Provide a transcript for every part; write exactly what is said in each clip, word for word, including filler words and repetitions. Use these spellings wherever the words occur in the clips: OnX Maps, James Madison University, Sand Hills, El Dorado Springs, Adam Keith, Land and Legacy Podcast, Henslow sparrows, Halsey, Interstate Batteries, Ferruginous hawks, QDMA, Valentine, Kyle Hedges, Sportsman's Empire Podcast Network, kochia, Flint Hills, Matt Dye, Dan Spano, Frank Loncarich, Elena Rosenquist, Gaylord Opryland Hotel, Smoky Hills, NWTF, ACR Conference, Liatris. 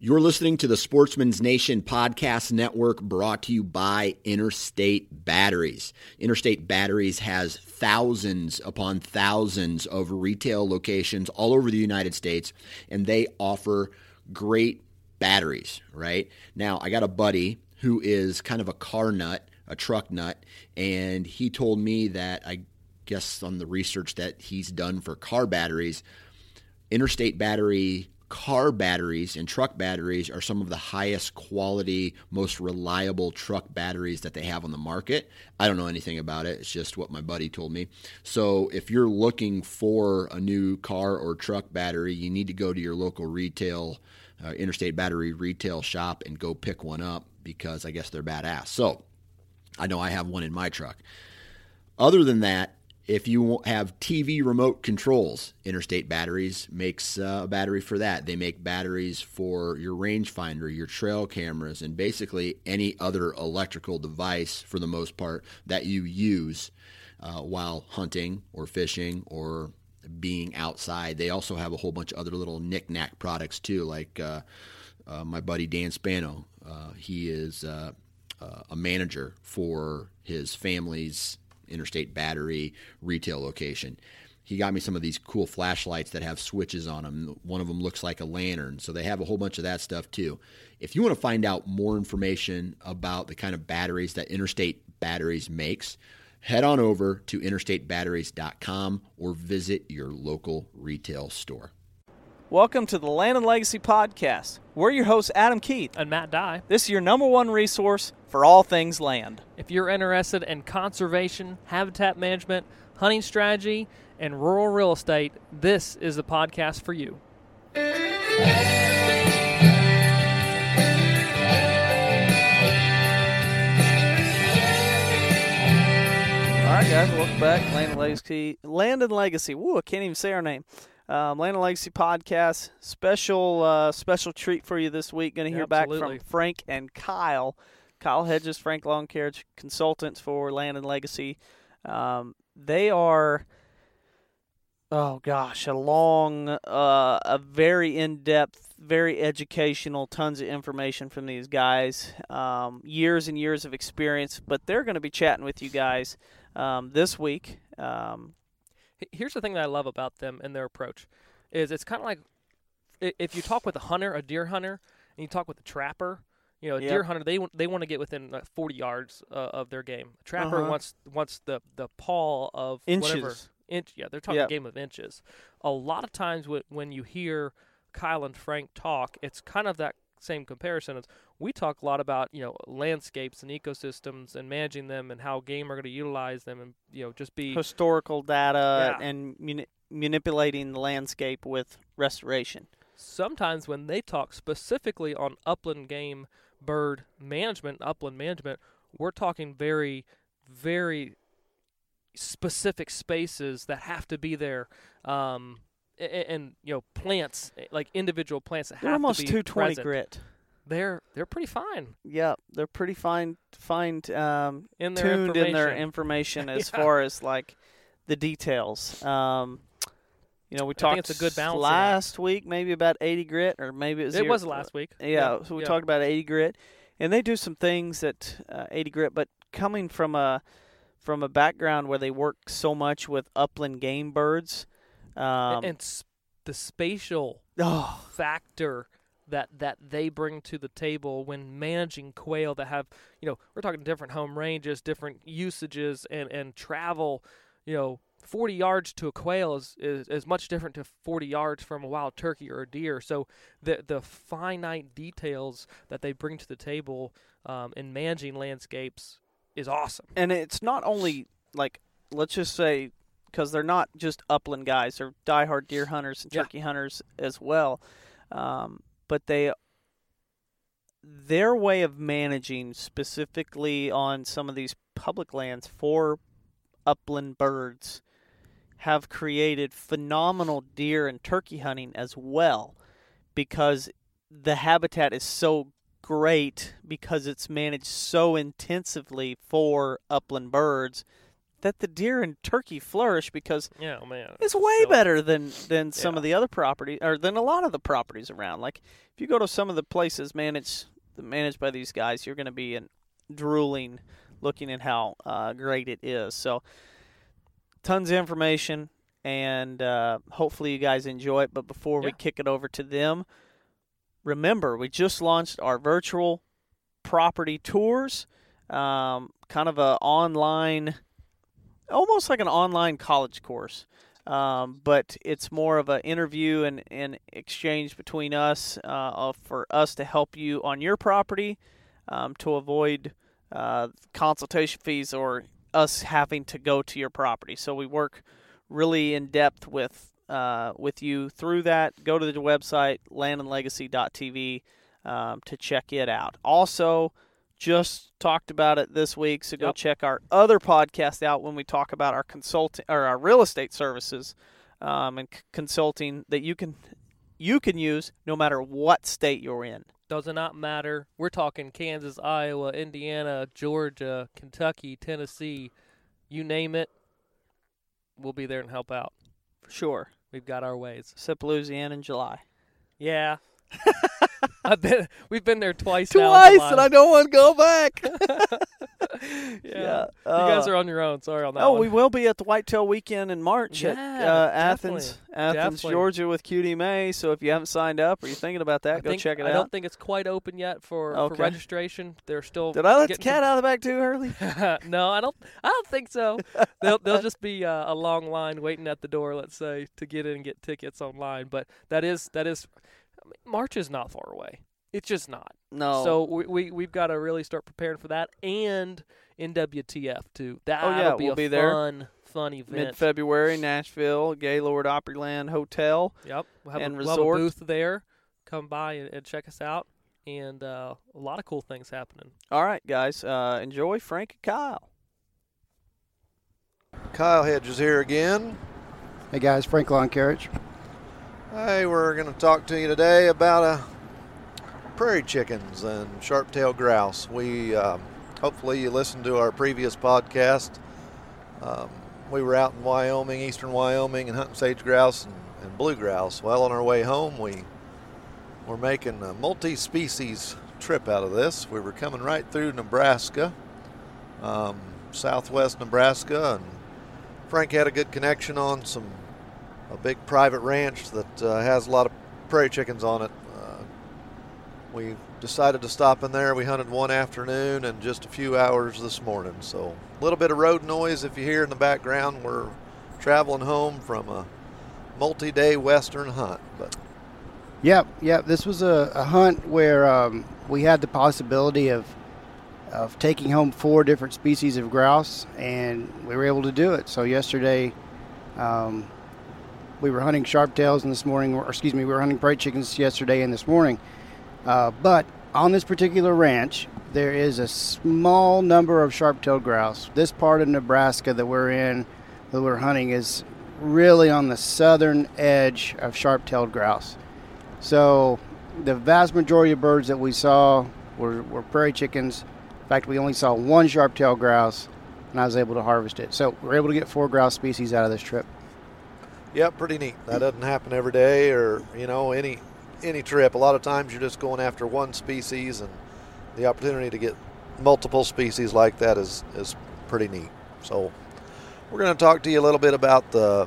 You're listening to the Sportsman's Nation Podcast Network, brought to you by Interstate Batteries. Interstate Batteries has thousands upon thousands of retail locations all over the United States, and they offer great batteries, right? Now, I got a buddy who is kind of a car nut, a truck nut, and he told me that, I guess on the research that he's done for car batteries, Interstate Battery car batteries and truck batteries are some of the highest quality, most reliable truck batteries that they have on the market. I don't know anything about it. It's just what my buddy told me. So if you're looking for a new car or truck battery, you need to go to your local retail, uh, Interstate Battery retail shop and go pick one up, because I guess they're badass. So I know I have one in my truck. Other than that, if you have T V remote controls, Interstate Batteries makes a battery for that. They make batteries for your rangefinder, your trail cameras, and basically any other electrical device, for the most part, that you use uh, while hunting or fishing or being outside. They also have a whole bunch of other little knick-knack products too, like uh, uh, my buddy Dan Spano. Uh, he is uh, uh, a manager for his family's Interstate Battery retail location. He got me some of these cool flashlights that have switches on them. One of them looks like a lantern, so they have a whole bunch of that stuff too. If you want to find out more information about the kind of batteries that Interstate Batteries makes, head on over to interstate batteries dot com or visit your local retail store. Welcome to the Land and Legacy Podcast. We're your hosts, Adam Keith and Matt Dye. This is your number one resource for all things land. If you're interested in conservation, habitat management, hunting strategy, and rural real estate, this is the podcast for you. All right, guys, welcome back. Land and Legacy. Land and Legacy. Woo, I can't even say our name. Um, Land and Legacy Podcast, special uh, special treat for you this week. Going to hear yeah, back from Frank and Kyle. Kyle Hedges, Frank Loncarich, consultants for Land and Legacy. Um, they are, oh gosh, a long, uh, a very in-depth, very educational, tons of information from these guys. Um, years and years of experience, but they're going to be chatting with you guys um, this week. Um Here's the thing that I love about them and their approach is it's kind of like if you talk with a hunter, a deer hunter, and you talk with a trapper, you know, a yep. deer hunter, they want, they want to get within like forty yards uh, of their game. A trapper uh-huh. wants wants the, the paw of inches. whatever. Inch, yeah, they're talking yep. game of inches. A lot of times w- when you hear Kyle and Frank talk, it's kind of that same comparison. It's, we talk a lot about, you know, landscapes and ecosystems and managing them and how game are going to utilize them, and, you know, just be historical data yeah. and muni- manipulating the landscape with restoration. Sometimes when they talk specifically on upland game bird management, upland management, we're talking very, very specific spaces that have to be there. Um, and, and, you know, plants, like individual plants that They're have to be almost two twenty present. Grit. They're they're pretty fine. Yeah, they're pretty fine, fine um, in their tuned in their information as yeah. far as like the details. Um, you know, we I talked it's a good balance last week, maybe about eighty grit, or maybe it was it zero. was last week. Yeah, yeah. so we yeah. talked about eighty grit, and they do some things at uh, eighty grit, but coming from a from a background where they work so much with upland game birds, um, and, and sp- the spatial oh. factor. that that they bring to the table when managing quail that have, you know, we're talking different home ranges, different usages, and, and travel, you know, forty yards to a quail is, is, is much different to forty yards from a wild turkey or a deer. So the the finite details that they bring to the table um, in managing landscapes is awesome. And it's not only, like, let's just say, because they're not just upland guys. They're diehard deer hunters and turkey yeah. hunters as well. Um, but they their way of managing specifically on some of these public lands for upland birds have created phenomenal deer and turkey hunting as well, because the habitat is so great, because it's managed so intensively for upland birds, that the deer and turkey flourish because yeah, man, it's way so, better than, than some yeah. of the other property, or than a lot of the properties around. Like, if you go to some of the places managed managed by these guys, you're going to be in, drooling looking at how uh, great it is. So, tons of information, and uh, hopefully you guys enjoy it. But before yeah. we kick it over to them, remember, we just launched our virtual property tours, um, kind of a online... almost like an online college course, um, but it's more of an interview and, and exchange between us uh, for us to help you on your property um, to avoid uh, consultation fees or us having to go to your property. So we work really in depth with uh, with you through that. Go to the website, land and legacy dot t v, um, to check it out. Also, just talked about it this week, so go yep. check our other podcast out when we talk about our consulting or our real estate services um, and c- consulting that you can you can use no matter what state you're in. Does not matter. We're talking Kansas, Iowa, Indiana, Georgia, Kentucky, Tennessee, you name it. We'll be there and help out. For sure, we've got our ways. Except Louisiana in July. Yeah. I've been, we've been there twice, twice now, and I don't want to go back. yeah. yeah. Uh, you guys are on your own. Sorry on that Oh, one. We will be at the Whitetail Weekend in March yeah, at uh, Athens, Athens, definitely. Georgia with Q D M A. So if you haven't signed up or you're thinking about that, I go think, check it I out. I don't think it's quite open yet for, okay. for registration. They're still Did I let the cat out of the bag too early? No, I don't I don't think so. They'll, they'll just be uh, a long line waiting at the door, let's say, to get in and get tickets online. But that is that is March is not far away. It's just not. No. So we, we, we've got to really start preparing for that, and N W T F too. That'll oh, yeah. be we'll a be fun, there. fun event. Mid-February, Nashville, Gaylord Opryland Hotel Yep. We'll have, and a, resort. We'll have a booth there. Come by and, and check us out. And uh, a lot of cool things happening. All right, guys. Uh, enjoy Frank and Kyle. Kyle Hedges here again. Hey, guys. Frank Loncarich. Hey, we're going to talk to you today about uh, prairie chickens and sharp-tailed grouse. We uh, hopefully you listened to our previous podcast. Um, we were out in Wyoming, eastern Wyoming, and hunting sage grouse and, and blue grouse. Well, on our way home, we were making a multi-species trip out of this. We were coming right through Nebraska, um, southwest Nebraska, and Frank had a good connection on some a big private ranch that uh, has a lot of prairie chickens on it. Uh, we decided to stop in there. We hunted one afternoon and just a few hours this morning. So a little bit of road noise if you hear in the background. We're traveling home from a multi-day western hunt. But Yep, yep. This was a, a hunt where um, we had the possibility of of taking home four different species of grouse, and we were able to do it. So yesterday... Um, We were hunting sharp tails and this morning, or excuse me, we were hunting prairie chickens yesterday and this morning. Uh, but on this particular ranch, there is a small number of sharp-tailed grouse. This part of Nebraska that we're in, that we're hunting, is really on the southern edge of sharp-tailed grouse. So the vast majority of birds that we saw were, were prairie chickens. In fact, we only saw one sharp-tailed grouse, and I was able to harvest it. So we were able to get four grouse species out of this trip. Yeah, pretty neat. That doesn't happen every day, or, you know, any any trip. A lot of times you're just going after one species, and the opportunity to get multiple species like that is, is pretty neat. So we're going to talk to you a little bit about the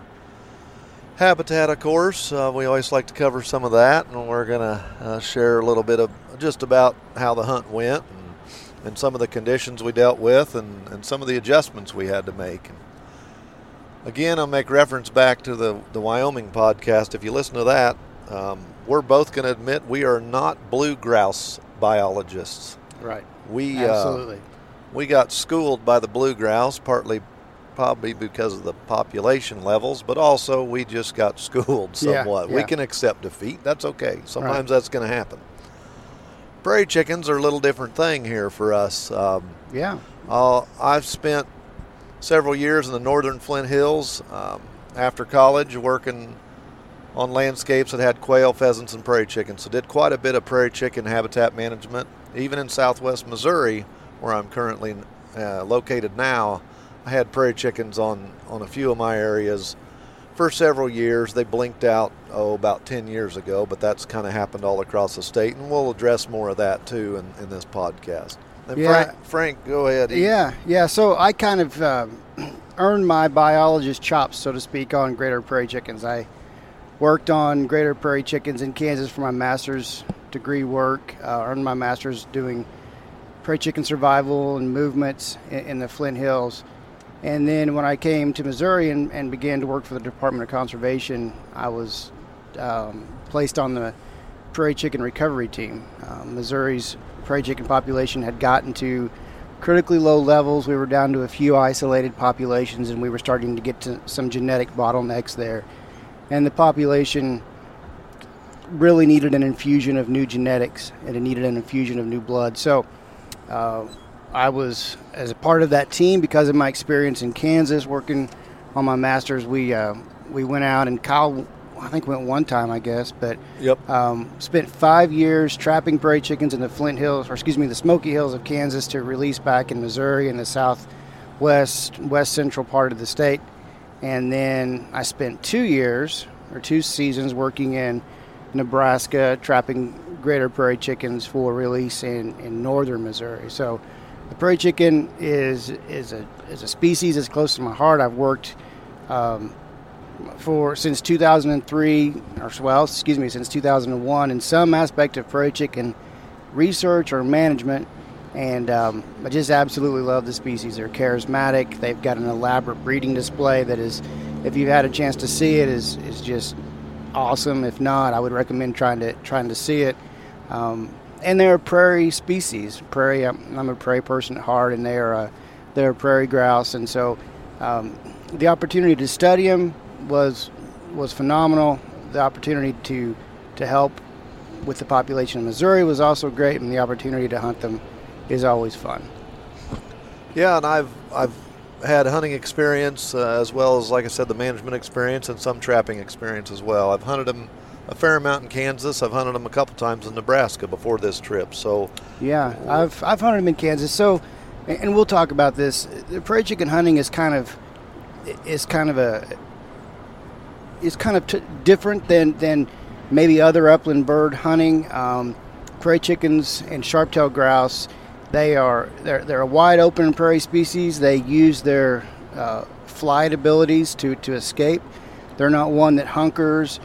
habitat, of course. Uh, we always like to cover some of that, and we're going to uh, share a little bit of just about how the hunt went and, and some of the conditions we dealt with and, and some of the adjustments we had to make. Again, I'll make reference back to the, the Wyoming podcast. If you listen to that, um, we're both going to admit we are not blue grouse biologists. Right. We, Absolutely. Uh, we got schooled by the blue grouse, partly probably because of the population levels, but also we just got schooled somewhat. Yeah, yeah. We can accept defeat. That's okay. Sometimes right. that's going to happen. Prairie chickens are a little different thing here for us. Um, yeah. Uh, I've spent several years in the northern Flint Hills um, after college working on landscapes that had quail, pheasants, and prairie chickens. So did quite a bit of prairie chicken habitat management. Even in southwest Missouri, where I'm currently uh, located now, I had prairie chickens on, on a few of my areas for several years. They blinked out, oh, about ten years ago, but that's kind of happened all across the state, and we'll address more of that, too, in, in this podcast. And yeah. Frank, Frank, go ahead. Yeah, yeah. So I kind of um, earned my biologist chops, so to speak, on greater prairie chickens. I worked on greater prairie chickens in Kansas for my master's degree work, uh, earned my master's doing prairie chicken survival and movements in, in the Flint Hills. And then when I came to Missouri and, and began to work for the Department of Conservation, I was um, placed on the prairie chicken recovery team. Um, Missouri's prairie chicken population had gotten to critically low levels. We were down to a few isolated populations, and we were starting to get to some genetic bottlenecks there. And the population really needed an infusion of new genetics, and it needed an infusion of new blood. So uh, I was, as a part of that team, because of my experience in Kansas working on my master's, we uh, we went out, and Kyle, I think, went one time, I guess, but yep. um, spent five years trapping prairie chickens in the Flint Hills, or excuse me, the Smoky Hills of Kansas to release back in Missouri and the southwest, west central part of the state. And then I spent two years, or two seasons, working in Nebraska, trapping greater prairie chickens for release in, in northern Missouri. So the prairie chicken is is a is a species that's close to my heart. I've worked um, for since two thousand three, or well, excuse me, since two thousand one, in some aspect of prairie chicken research or management, and um, I just absolutely love the species. They're charismatic. They've got an elaborate breeding display that is, if you've had a chance to see it, is is just awesome. If not, I would recommend trying to trying to see it. Um, And they're a prairie species. Prairie, I'm, I'm a prairie person at heart, and they're a, they're a prairie grouse. And so um, the opportunity to study them was was phenomenal. The opportunity to to help with the population in Missouri was also great, and the opportunity to hunt them is always fun. Yeah, and I've I've had hunting experience uh, as well as, like I said, the management experience and some trapping experience as well. I've hunted them a fair amount in Kansas. I've hunted them a couple times in Nebraska before this trip. So yeah, I've I've hunted them in Kansas. So, and we'll talk about this. The prairie chicken hunting is kind of is kind of a is kind of t- different than than maybe other upland bird hunting. Um, prairie chickens and sharp-tailed grouse, they are they're they're a wide open prairie species. They use their uh, flight abilities to to escape. They're not one that hunkers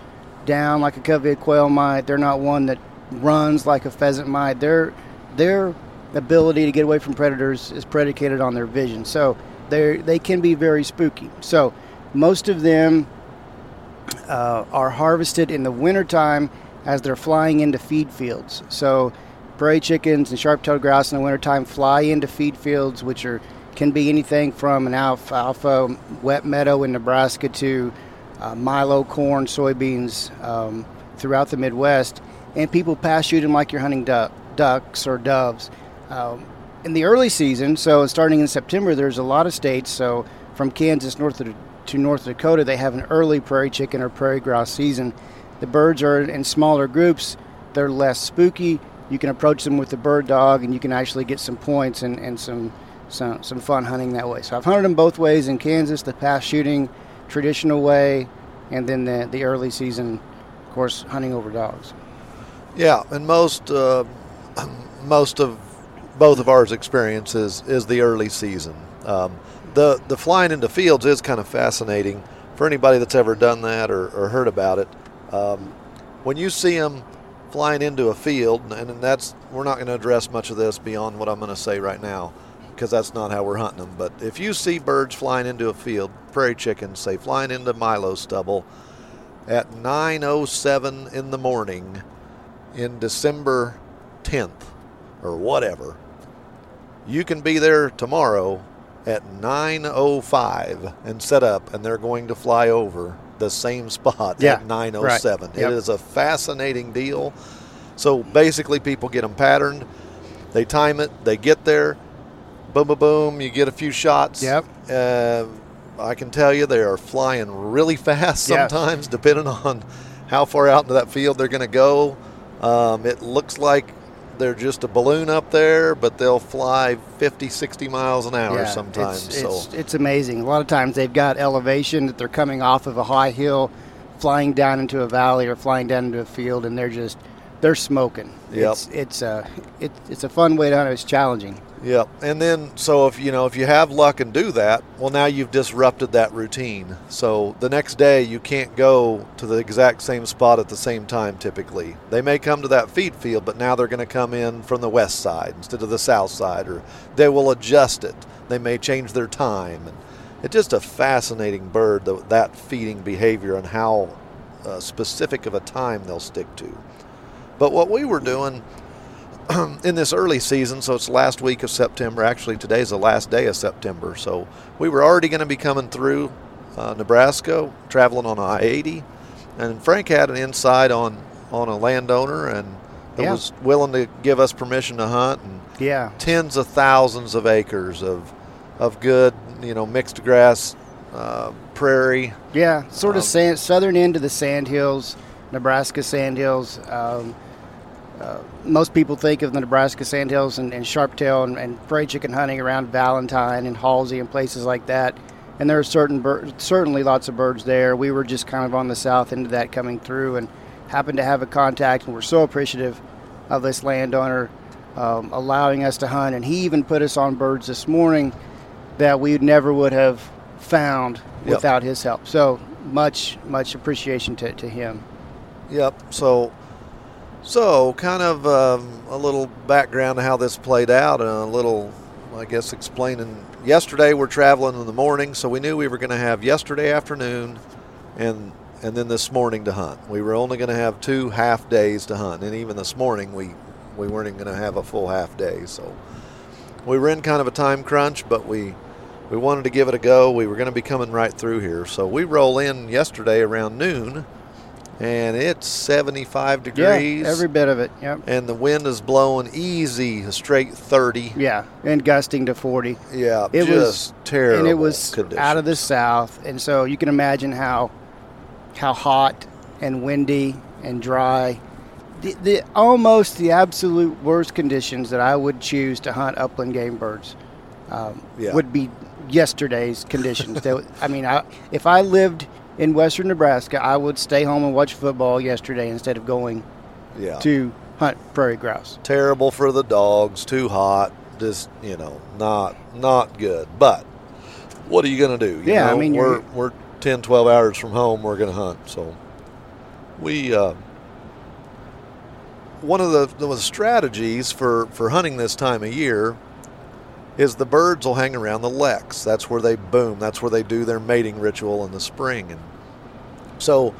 down like a covey of quail might. They're not one that runs like a pheasant might. Their their ability to get away from predators is predicated on their vision. So they they can be very spooky. So most of them uh, are harvested in the wintertime as they're flying into feed fields. So prairie chickens and sharp-tailed grouse in the wintertime fly into feed fields, which are can be anything from an alfalfa wet meadow in Nebraska to Uh, milo, corn, soybeans um, throughout the Midwest, and people pass shoot them like you're hunting du- ducks or doves. Um, in the early season, so starting in September, there's a lot of states, so from Kansas north to, to North Dakota, they have an early prairie chicken or prairie grouse season. The birds are in smaller groups. They're less spooky. You can approach them with the bird dog, and you can actually get some points and, and some, some, some fun hunting that way. So I've hunted them both ways in Kansas, the pass shooting traditional way, and then the, the early season, of course, hunting over dogs. Yeah, and most uh, most of both of ours experiences is the early season. Um, the the flying into fields is kind of fascinating for anybody that's ever done that or, or heard about it. Um, when you see them flying into a field, and that's we're not going to address much of this beyond what I'm going to say right now. because that's not how we're hunting them. But if you see birds flying into a field, prairie chickens, say, flying into milo stubble at nine oh seven in the morning in December tenth or whatever, you can be there tomorrow at nine oh five and set up, and they're going to fly over the same spot yeah, at nine oh seven. Right. Yep. It is a fascinating deal. So basically people get them patterned. They time it. They get there. Boom, boom, boom. You get a few shots. Yep. Uh, I can tell you they are flying really fast sometimes, yeah. depending on how far out into that field they're going to go. Um, it looks like they're just a balloon up there, but they'll fly fifty, sixty miles an hour yeah, sometimes. It's, so. it's, it's amazing. A lot of times they've got elevation that they're coming off of a high hill, flying down into a valley or flying down into a field, and they're just they're smoking. Yep. It's it's a it, it's a fun way to hunt. It's challenging. Yep. And then so if you know if you have luck and do that, well now you've disrupted that routine. So the next day you can't go to the exact same spot at the same time typically. They may come to that feed field, but now they're going to come in from the west side instead of the south side, or they will adjust it. They may change their time. And it's just a fascinating bird, that feeding behavior and how uh, specific of a time they'll stick to. But what we were doing in this early season, so it's last week of September. Actually, today's the last day of September. So we were already going to be coming through uh, Nebraska, traveling on I eighty. And Frank had an insight on, on a landowner and yeah. was willing to give us permission to hunt. And yeah. tens of thousands of acres of of good, you know, mixed grass, uh, prairie. Yeah, sort of um, sand, southern end of the Sand Hills. Nebraska Sand Hills. Um, uh, most people think of the Nebraska Sand Hills and, and sharptail and, and prairie chicken hunting around Valentine and Halsey and places like that. And there are certain bir- certainly lots of birds there. We were just kind of on the south end of that coming through and happened to have a contact, and we're so appreciative of this landowner um, allowing us to hunt. And he even put us on birds this morning that we never would have found yep. without his help. So much, much appreciation to, to him. Yep. So, so kind of um, a little background of how this played out, and a little, I guess, explaining. Yesterday we're traveling in the morning, so we knew we were going to have yesterday afternoon, and and then this morning to hunt. We were only going to have two half days to hunt, and even this morning we we weren't even going to have a full half day. So we were in kind of a time crunch, but we we wanted to give it a go. We were going to be coming right through here, so we roll in yesterday around noon. And it's seventy-five degrees. Yeah, every bit of it, yep. And the wind is blowing easy, a straight thirty. Yeah, and gusting to forty. Yeah, it just was terrible. And it was conditions. Out of the south, and so you can imagine how how hot and windy and dry. The, the almost the absolute worst conditions that I would choose to hunt upland game birds um, yeah. would be yesterday's conditions. They, I mean, I, if I lived... in western Nebraska, I would stay home and watch football yesterday instead of going yeah. to hunt prairie grouse. Terrible for the dogs, too hot, just, you know, not not good. But what are you going to do? You yeah, know, I mean, we're, we're ten, twelve hours from home, we're going to hunt. So we, uh, one of the, the strategies for, for hunting this time of year is the birds will hang around the leks. That's where they boom. That's where they do their mating ritual in the spring. And so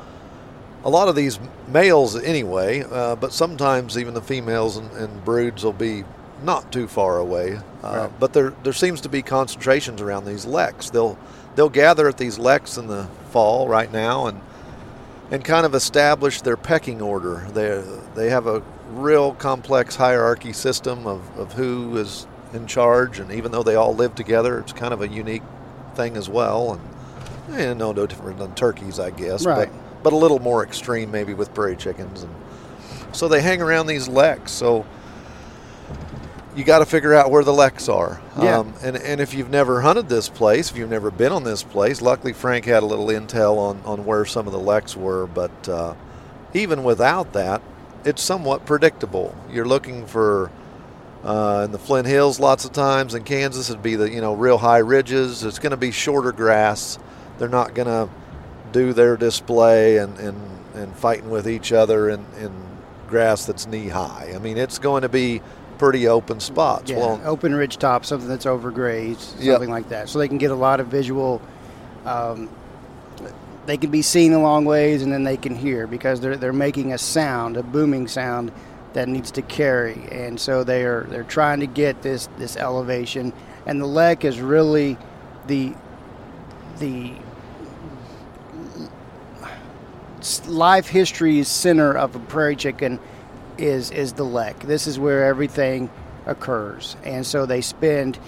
a lot of these males anyway, uh, but sometimes even the females and, and broods will be not too far away. Uh, right. But there there seems to be concentrations around these leks. They'll they'll gather at these leks in the fall right now and and kind of establish their pecking order. They they have a real complex hierarchy system of, of who is in charge, and even though they all live together, it's kind of a unique thing as well. And, and no, no different than turkeys, I guess, right. but, but a little more extreme maybe with prairie chickens. And so they hang around these leks. So you got to figure out where the leks are. Yeah. Um, and, and if you've never hunted this place, if you've never been on this place, luckily Frank had a little intel on, on where some of the leks were, but uh, even without that, it's somewhat predictable. You're looking for Uh, in the Flint Hills lots of times. In Kansas, it'd be the, you know, real high ridges. It's going to be shorter grass. They're not going to do their display and, and, and fighting with each other in, in grass that's knee high. I mean, it's going to be pretty open spots. Yeah, well, open ridge top, something that's overgrazed, something yep. like that. So they can get a lot of visual. Um, they can be seen a long ways, and then they can hear because they're they're making a sound, a booming sound that needs to carry. And so they are they're trying to get this this elevation. And the L E C is really the the life history center of a prairie chicken. Is is the L E C. This is where everything occurs, and so they spend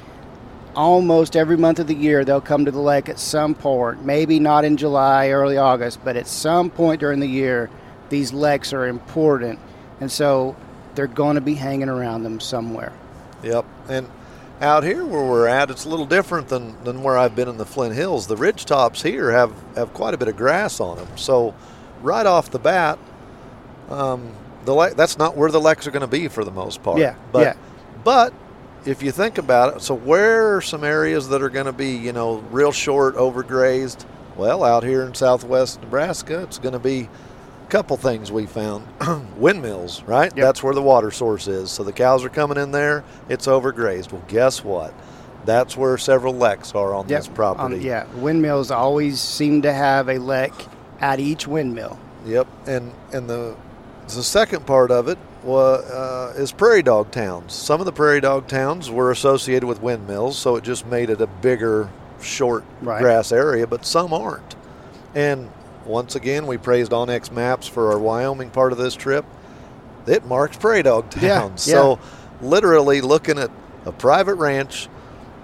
almost every month of the year. They'll come to the L E C at some point, maybe not in July, early August, but at some point during the year, these L E Cs are important, and so they're going to be hanging around them somewhere. Yep, and out here where we're at, it's a little different than, than where I've been in the Flint Hills. The ridge tops here have, have quite a bit of grass on them, so right off the bat, um, The le- that's not where the L E Cs are going to be for the most part. Yeah, but, yeah. But if you think about it, so where are some areas that are going to be, you know, real short, overgrazed? Well, out here in southwest Nebraska, it's going to be a couple things we found. Windmills, right? Yep. That's where the water source is. So the cows are coming in there. It's overgrazed. Well, guess what? That's where several L E Cs are on yep. this property. Um, yeah, windmills always seem to have a L E C at each windmill. Yep, and, and the... The second part of it uh, is prairie dog towns. Some of the prairie dog towns were associated with windmills, so it just made it a bigger, short right. grass area, but some aren't. And once again, we praised OnX Maps for our Wyoming part of this trip. It marks prairie dog towns. Yeah, yeah. So literally looking at a private ranch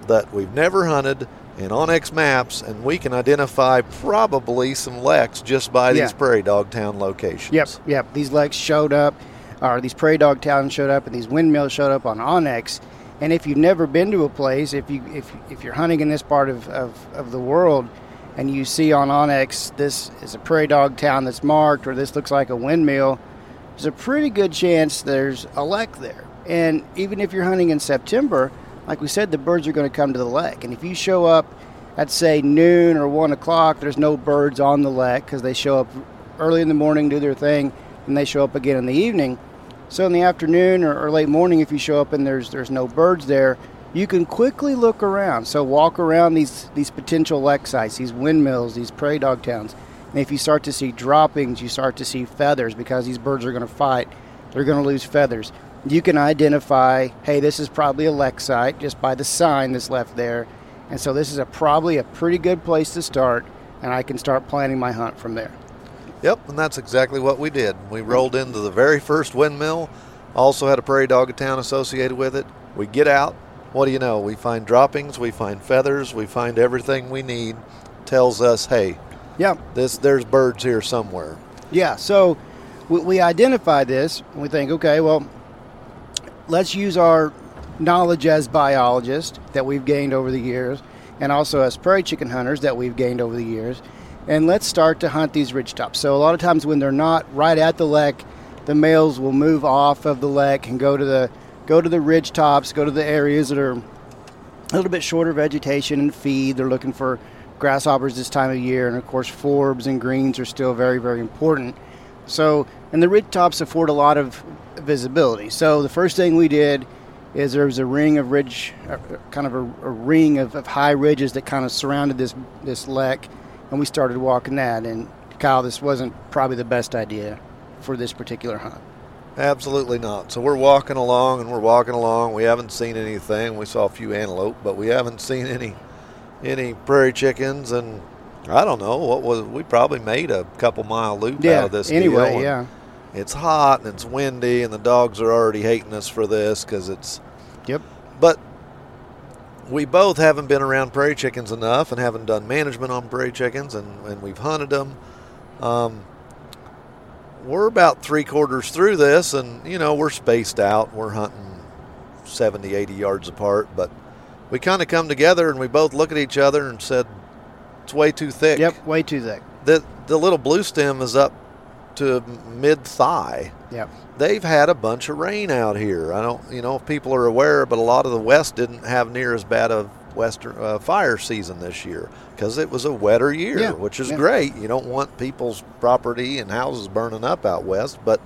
that we've never hunted, and OnX Maps, and we can identify probably some L E Cs just by yeah. these prairie dog town locations. Yep, yep. These L E Cs showed up, or these prairie dog towns showed up, and these windmills showed up on OnX. And if you've never been to a place, if you if if you're hunting in this part of, of, of the world, and you see on OnX this is a prairie dog town that's marked, or this looks like a windmill, there's a pretty good chance there's a L E C there. And even if you're hunting in September, like we said, the birds are going to come to the L E C. And if you show up at, say, noon or one o'clock, there's no birds on the L E C because they show up early in the morning, do their thing, and they show up again in the evening. So in the afternoon or, or late morning, if you show up and there's there's no birds there, you can quickly look around. So walk around these, these potential L E C sites, these windmills, these prairie dog towns. And if you start to see droppings, you start to see feathers because these birds are going to fight. They're going to lose feathers. You can identify, hey, this is probably a L E C site just by the sign that's left there. And so this is a probably a pretty good place to start, and I can start planning my hunt from there. Yep, and that's exactly what we did. We rolled into the very first windmill, also had a prairie dog town associated with it. We get out. What do you know? We find droppings. We find feathers. We find everything we need. Tells us, hey, yep. this there's birds here somewhere. Yeah, so we, we identify this, and we think, okay, well, let's use our knowledge as biologists that we've gained over the years and also as prairie chicken hunters that we've gained over the years, and let's start to hunt these ridgetops. So a lot of times when they're not right at the L E C, the males will move off of the L E C and go to the go to the ridgetops, go to the areas that are a little bit shorter vegetation and feed. They're looking for grasshoppers this time of year, and of course forbs and greens are still very, very important. So, and the ridgetops afford a lot of visibility. So the first thing we did is there was a ring of ridge, kind of a, a ring of, of high ridges that kind of surrounded this this L E C, and we started walking that. And Kyle, this wasn't probably the best idea for this particular hunt. Absolutely not. So we're walking along and we're walking along. We haven't seen anything. We saw a few antelope, but we haven't seen any any prairie chickens. And I don't know what was. We probably made a couple mile loop yeah, out of this. Anyway, deal. yeah. It's hot and it's windy, and the dogs are already hating us for this because it's. Yep. But we both haven't been around prairie chickens enough and haven't done management on prairie chickens, and, and we've hunted them. Um, we're about three quarters through this, and, you know, we're spaced out. We're hunting seventy, eighty yards apart, but we kind of come together and we both look at each other and said, it's way too thick. Yep, way too thick. The, the little blue stem is up to mid-thigh. Yeah, they've had a bunch of rain out here. I don't, you know, if people are aware, but a lot of the West didn't have near as bad a western uh, fire season this year because it was a wetter year, yeah. which is yeah. great. You don't want people's property and houses burning up out west, but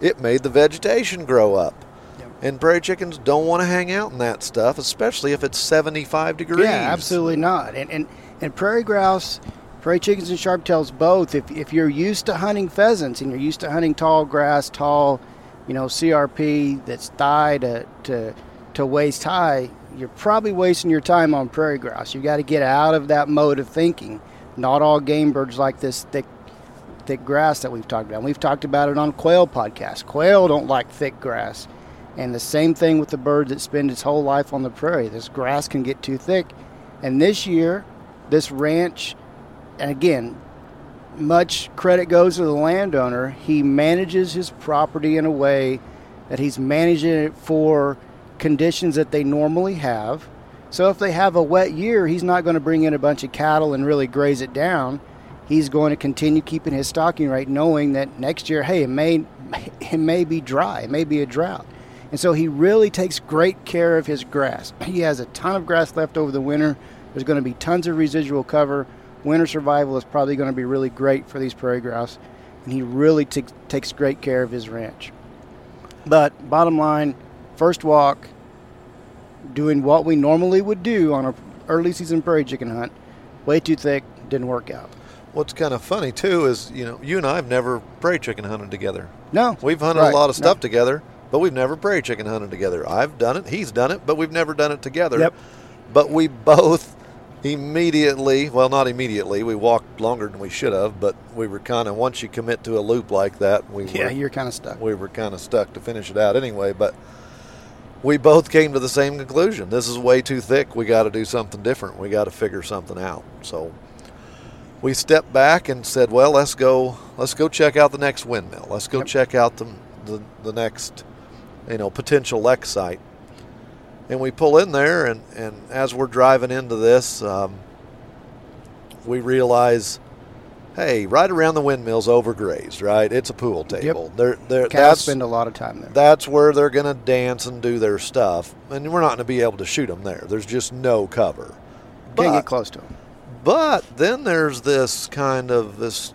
it made the vegetation grow up. Yep. And prairie chickens don't want to hang out in that stuff, especially if it's seventy-five degrees. Yeah, absolutely not. And and, and prairie grouse, prairie chickens and sharptails both, if if you're used to hunting pheasants and you're used to hunting tall grass, tall, you know, C R P that's thigh to, to, to waist high, you're probably wasting your time on prairie grouse. You've got to get out of that mode of thinking. Not all game birds like this thick thick grass that we've talked about. We've talked about it on quail podcasts. Quail don't like thick grass. And the same thing with the bird that spend its whole life on the prairie. This grass can get too thick. And this year, this ranch, and again, much credit goes to the landowner. He manages his property in a way that he's managing it for conditions that they normally have. So if they have a wet year, he's not going to bring in a bunch of cattle and really graze it down. He's going to continue keeping his stocking rate, knowing that next year, hey, it may, it may be dry. It may be a drought. And so he really takes great care of his grass. He has a ton of grass left over the winter. There's going to be tons of residual cover. Winter survival is probably going to be really great for these prairie grouse. And he really t- takes great care of his ranch. But bottom line, first walk, doing what we normally would do on an early season prairie chicken hunt. Way too thick, didn't work out. What's kind of funny, too, is, you know, you and I have never prairie chicken hunted together. No. We've hunted right, a lot of stuff no. together. But we've never prairie chicken hunted together. I've done it. He's done it. But we've never done it together. Yep. But we both immediately, well, not immediately. We walked longer than we should have. But we were kind of, once you commit to a loop like that, we yeah, were, you're kind of stuck. We were kind of stuck to finish it out anyway. But we both came to the same conclusion. This is way too thick. We got to do something different. We got to figure something out. So we stepped back and said, well, let's go, let's go check out the next windmill. Let's go yep. check out the, the, the next you know, potential Lex site. And we pull in there, and, and as we're driving into this, um, we realize, hey, right around the windmill's overgrazed, right? It's a pool table. Yep. They're, they're, Cows spend a lot of time there. That's where they're going to dance and do their stuff, and we're not going to be able to shoot them there. There's just no cover. But, can't get close to them. But then there's this kind of this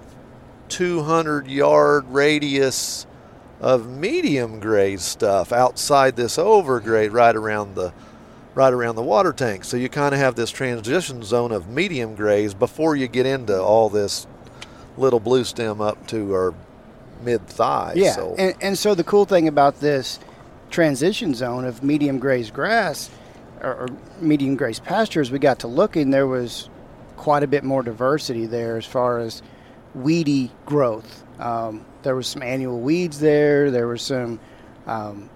two hundred yard radius of medium graze stuff outside this overgraze right around the right around the water tank. So you kind of have this transition zone of medium graze before you get into all this little blue stem up to our mid-thigh. Yeah, so. And, and so the cool thing about this transition zone of medium graze grass or, or medium graze pastures, we got to looking, there was quite a bit more diversity there as far as weedy growth. Um, there was some annual weeds there. There were some, um,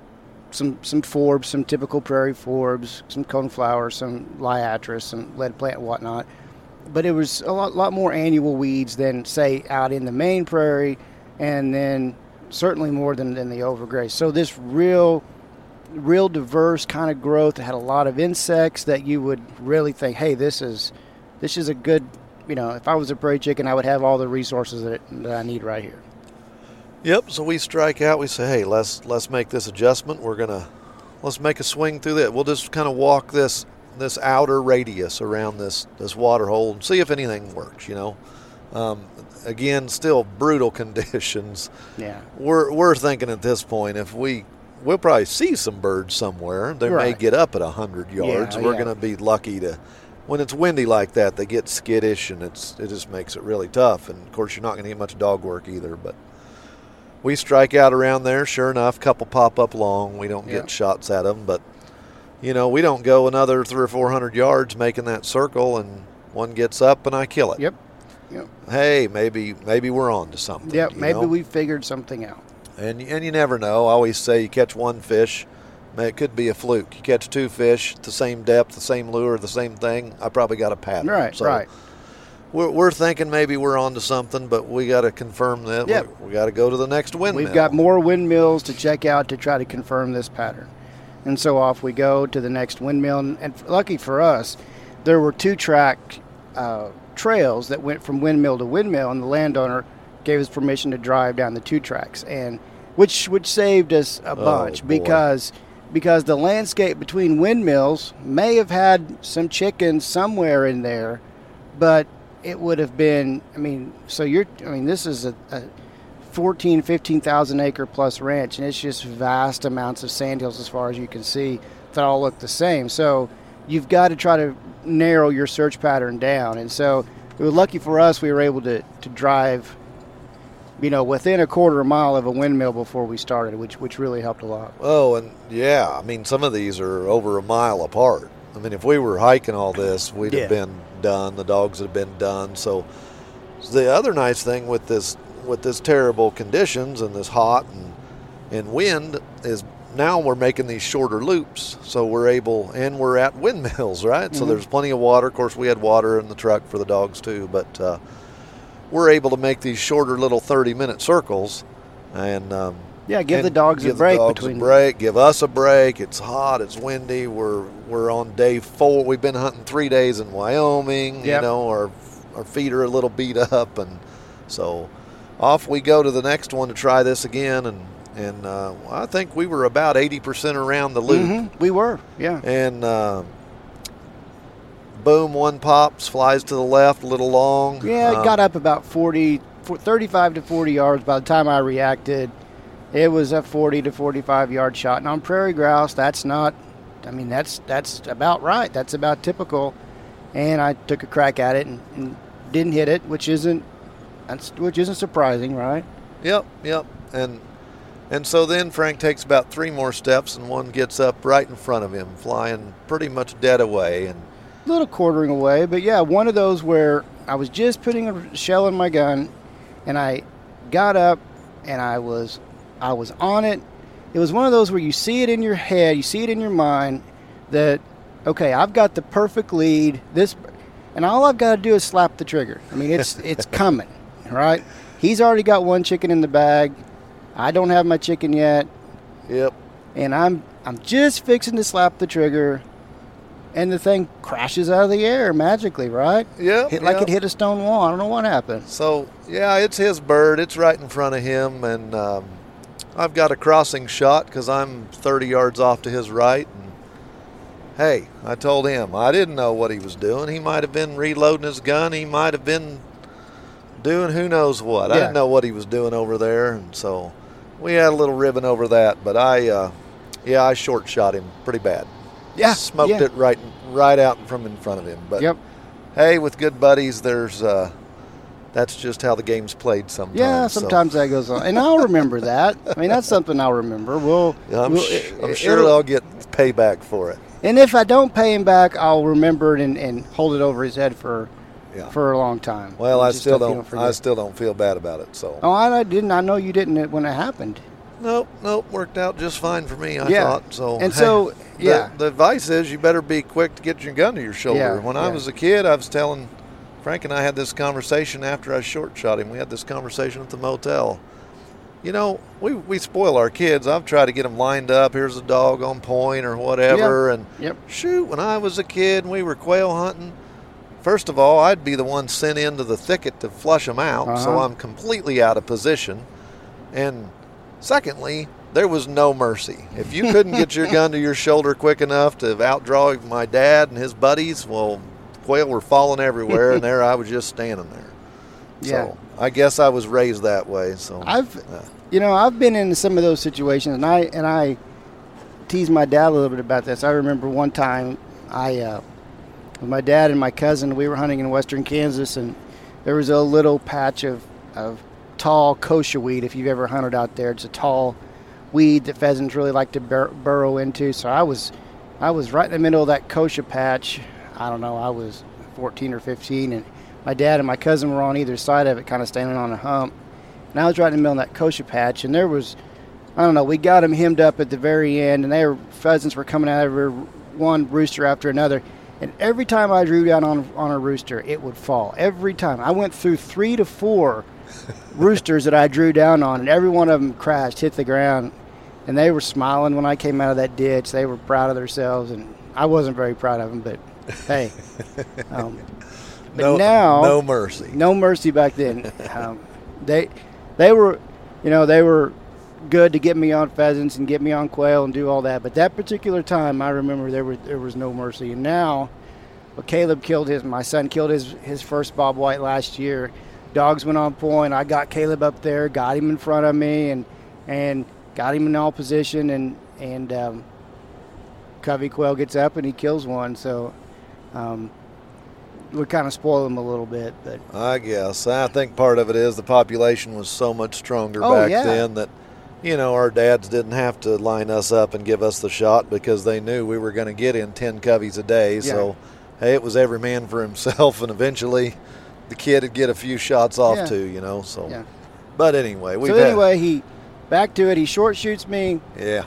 some, some forbs, some typical prairie forbs, some coneflower, some liatris, some lead plant, and whatnot. But it was a lot, lot more annual weeds than, say, out in the main prairie, and then certainly more than, than the overgraze. So this real, real diverse kind of growth that had a lot of insects that you would really think, hey, this is, this is a good. You know, if I was a prairie chicken, I would have all the resources that, that I need right here. Yep. So we strike out. We say, hey, let's let's make this adjustment. We're gonna let's make a swing through that. We'll just kind of walk this this outer radius around this this water hole and see if anything works. You know, um, again, still brutal conditions. Yeah. We're we're thinking at this point if we we'll probably see some birds somewhere. They right. may get up at a hundred yards. Yeah, we're yeah. gonna be lucky to. When it's windy like that, they get skittish, and it's it just makes it really tough. And, of course, you're not going to get much dog work either. But we strike out around there. Sure enough, couple pop up long. We don't yeah. get shots at them. But, you know, we don't go another three or four hundred yards making that circle, and one gets up, and I kill it. Yep. Yep. Hey, maybe maybe we're on to something. Yep, maybe know? we figured something out. And, and you never know. I always say you catch one fish. It could be a fluke. You catch two fish, the same depth, the same lure, the same thing. I probably got a pattern. Right, so right. We're, we're thinking maybe we're on to something, but we got to confirm that. Yep. We, we got to go to the next windmill. We've got more windmills to check out to try to confirm this pattern. And so off we go to the next windmill. And, and lucky for us, there were two track uh, trails that went from windmill to windmill, and the landowner gave us permission to drive down the two tracks, and which, which saved us a bunch oh, because... because the landscape between windmills may have had some chickens somewhere in there, but it would have been, I mean, so you're, I mean, this is a, a fourteen, fifteen thousand acre plus ranch, and it's just vast amounts of sand hills as far as you can see that all look the same. So you've got to try to narrow your search pattern down. And so it was lucky for us, we were able to, to drive, you know, within a quarter mile of a windmill before we started, which which really helped a lot. Oh, and yeah, I mean, some of these are over a mile apart. I mean, if we were hiking all this, we'd yeah. have been done. The dogs would have been done. So the other nice thing with this with this terrible conditions and this hot and, and wind is now we're making these shorter loops. So we're able, and we're at windmills, right? Mm-hmm. So there's plenty of water. Of course, we had water in the truck for the dogs too, but uh, we're able to make these shorter little thirty minute circles and um, yeah, give and the dogs give a break dogs between a break, them. Give us a break. It's hot, it's windy. We're we're on day four. We've been hunting three days in Wyoming. Yep. You know, our our feet are a little beat up, and so off we go to the next one to try this again. And and uh, I think we were about eighty percent around the loop. Mm-hmm. We were, yeah. And uh, boom, one pops, flies to the left, a little long. Yeah, it um, got up about forty, thirty-five to forty yards. By the time I reacted, it was a forty to forty-five yard shot. And on prairie grouse, that's not, I mean, that's that's about right. That's about typical. And I took a crack at it and, and didn't hit it, which isn't, that's, which isn't surprising, right? Yep, yep. And and so then Frank takes about three more steps, and one gets up right in front of him, flying pretty much dead away. And a little quartering away, but yeah, one of those where I was just putting a shell in my gun, and I got up, and I was I was on it. It was one of those where you see it in your head, you see it in your mind, that, okay, I've got the perfect lead, this, and all I've got to do is slap the trigger. I mean, it's it's coming, right? He's already got one chicken in the bag. I don't have my chicken yet. Yep. And I'm I'm just fixing to slap the trigger, and the thing crashes out of the air magically, right? Yeah. Hit like yep. it hit a stone wall. I don't know what happened. So yeah, it's his bird. It's right in front of him, and um, I've got a crossing shot because I'm thirty yards off to his right. And hey, I told him I didn't know what he was doing. He might have been reloading his gun. He might have been doing who knows what. Yeah. I didn't know what he was doing over there, and so we had a little ribbon over that, but I, uh, yeah, I short shot him pretty bad. Yeah. Smoked yeah. it right right out from in front of him. But, yep. hey, with good buddies, there's uh, that's just how the game's played sometimes. Yeah, sometimes so. That goes on. And I'll remember that. I mean, that's something I'll remember. We'll, yeah, I'm, we'll, sh- it, I'm sure I'll get payback for it. And if I don't pay him back, I'll remember it and, and hold it over his head for yeah. for a long time. Well, I still don't I still don't feel bad about it. So. Oh, I, I didn't. I know you didn't when it happened. Nope, nope, worked out just fine for me, I yeah. thought. So, and hey, so, yeah. The, the advice is you better be quick to get your gun to your shoulder. Yeah, when yeah. I was a kid, I was telling Frank and I had this conversation after I short shot him. We had this conversation at the motel. You know, we, we spoil our kids. I've tried to get them lined up. Here's a dog on point or whatever. Yep. And yep. shoot, when I was a kid, we were quail hunting. First of all, I'd be the one sent into the thicket to flush them out. Uh-huh. So I'm completely out of position. And secondly, there was no mercy. If you couldn't get your gun to your shoulder quick enough to outdraw my dad and his buddies, well, quail were falling everywhere, and there I was just standing there. Yeah. So I guess I was raised that way. So I've, uh, you know, I've been in some of those situations, and I and I tease my dad a little bit about this. I remember one time, I, uh, with my dad and my cousin, we were hunting in western Kansas, and there was a little patch of of. tall kochia weed. If you've ever hunted out there, it's a tall weed that pheasants really like to bur- burrow into. So I was I was right in the middle of that kochia patch. I don't know, I was fourteen or fifteen, and my dad and my cousin were on either side of it, kind of standing on a hump, and I was right in the middle of that kochia patch, and there was, I don't know, we got them hemmed up at the very end, and they were, pheasants were coming out of one rooster after another, and every time I drew down on, on a rooster, it would fall. Every time. I went through three to four roosters that I drew down on, and every one of them crashed, hit the ground, and they were smiling when I came out of that ditch. They were proud of themselves, and I wasn't very proud of them, but hey. Um, but no, now, no mercy. No mercy back then. Um, they they were, you know, they were good to get me on pheasants and get me on quail and do all that, but that particular time, I remember there was, there was no mercy. And now, well, Caleb killed his, my son killed his, his first Bob White last year. dogs went on point. I got Caleb up there, got him in front of me, and and got him in all position, and and um, Covey Quail gets up and he kills one. So um, we kind of spoiled him a little bit, but I guess I think part of it is the population was so much stronger oh, back yeah. then that, you know, our dads didn't have to line us up and give us the shot because they knew we were going to get in ten coveys a day. Yeah. So hey, it was every man for himself, and eventually the kid would get a few shots off yeah. too, you know. So, yeah. but anyway, we. So anyway, had, he back to it. He short shoots me. Yeah.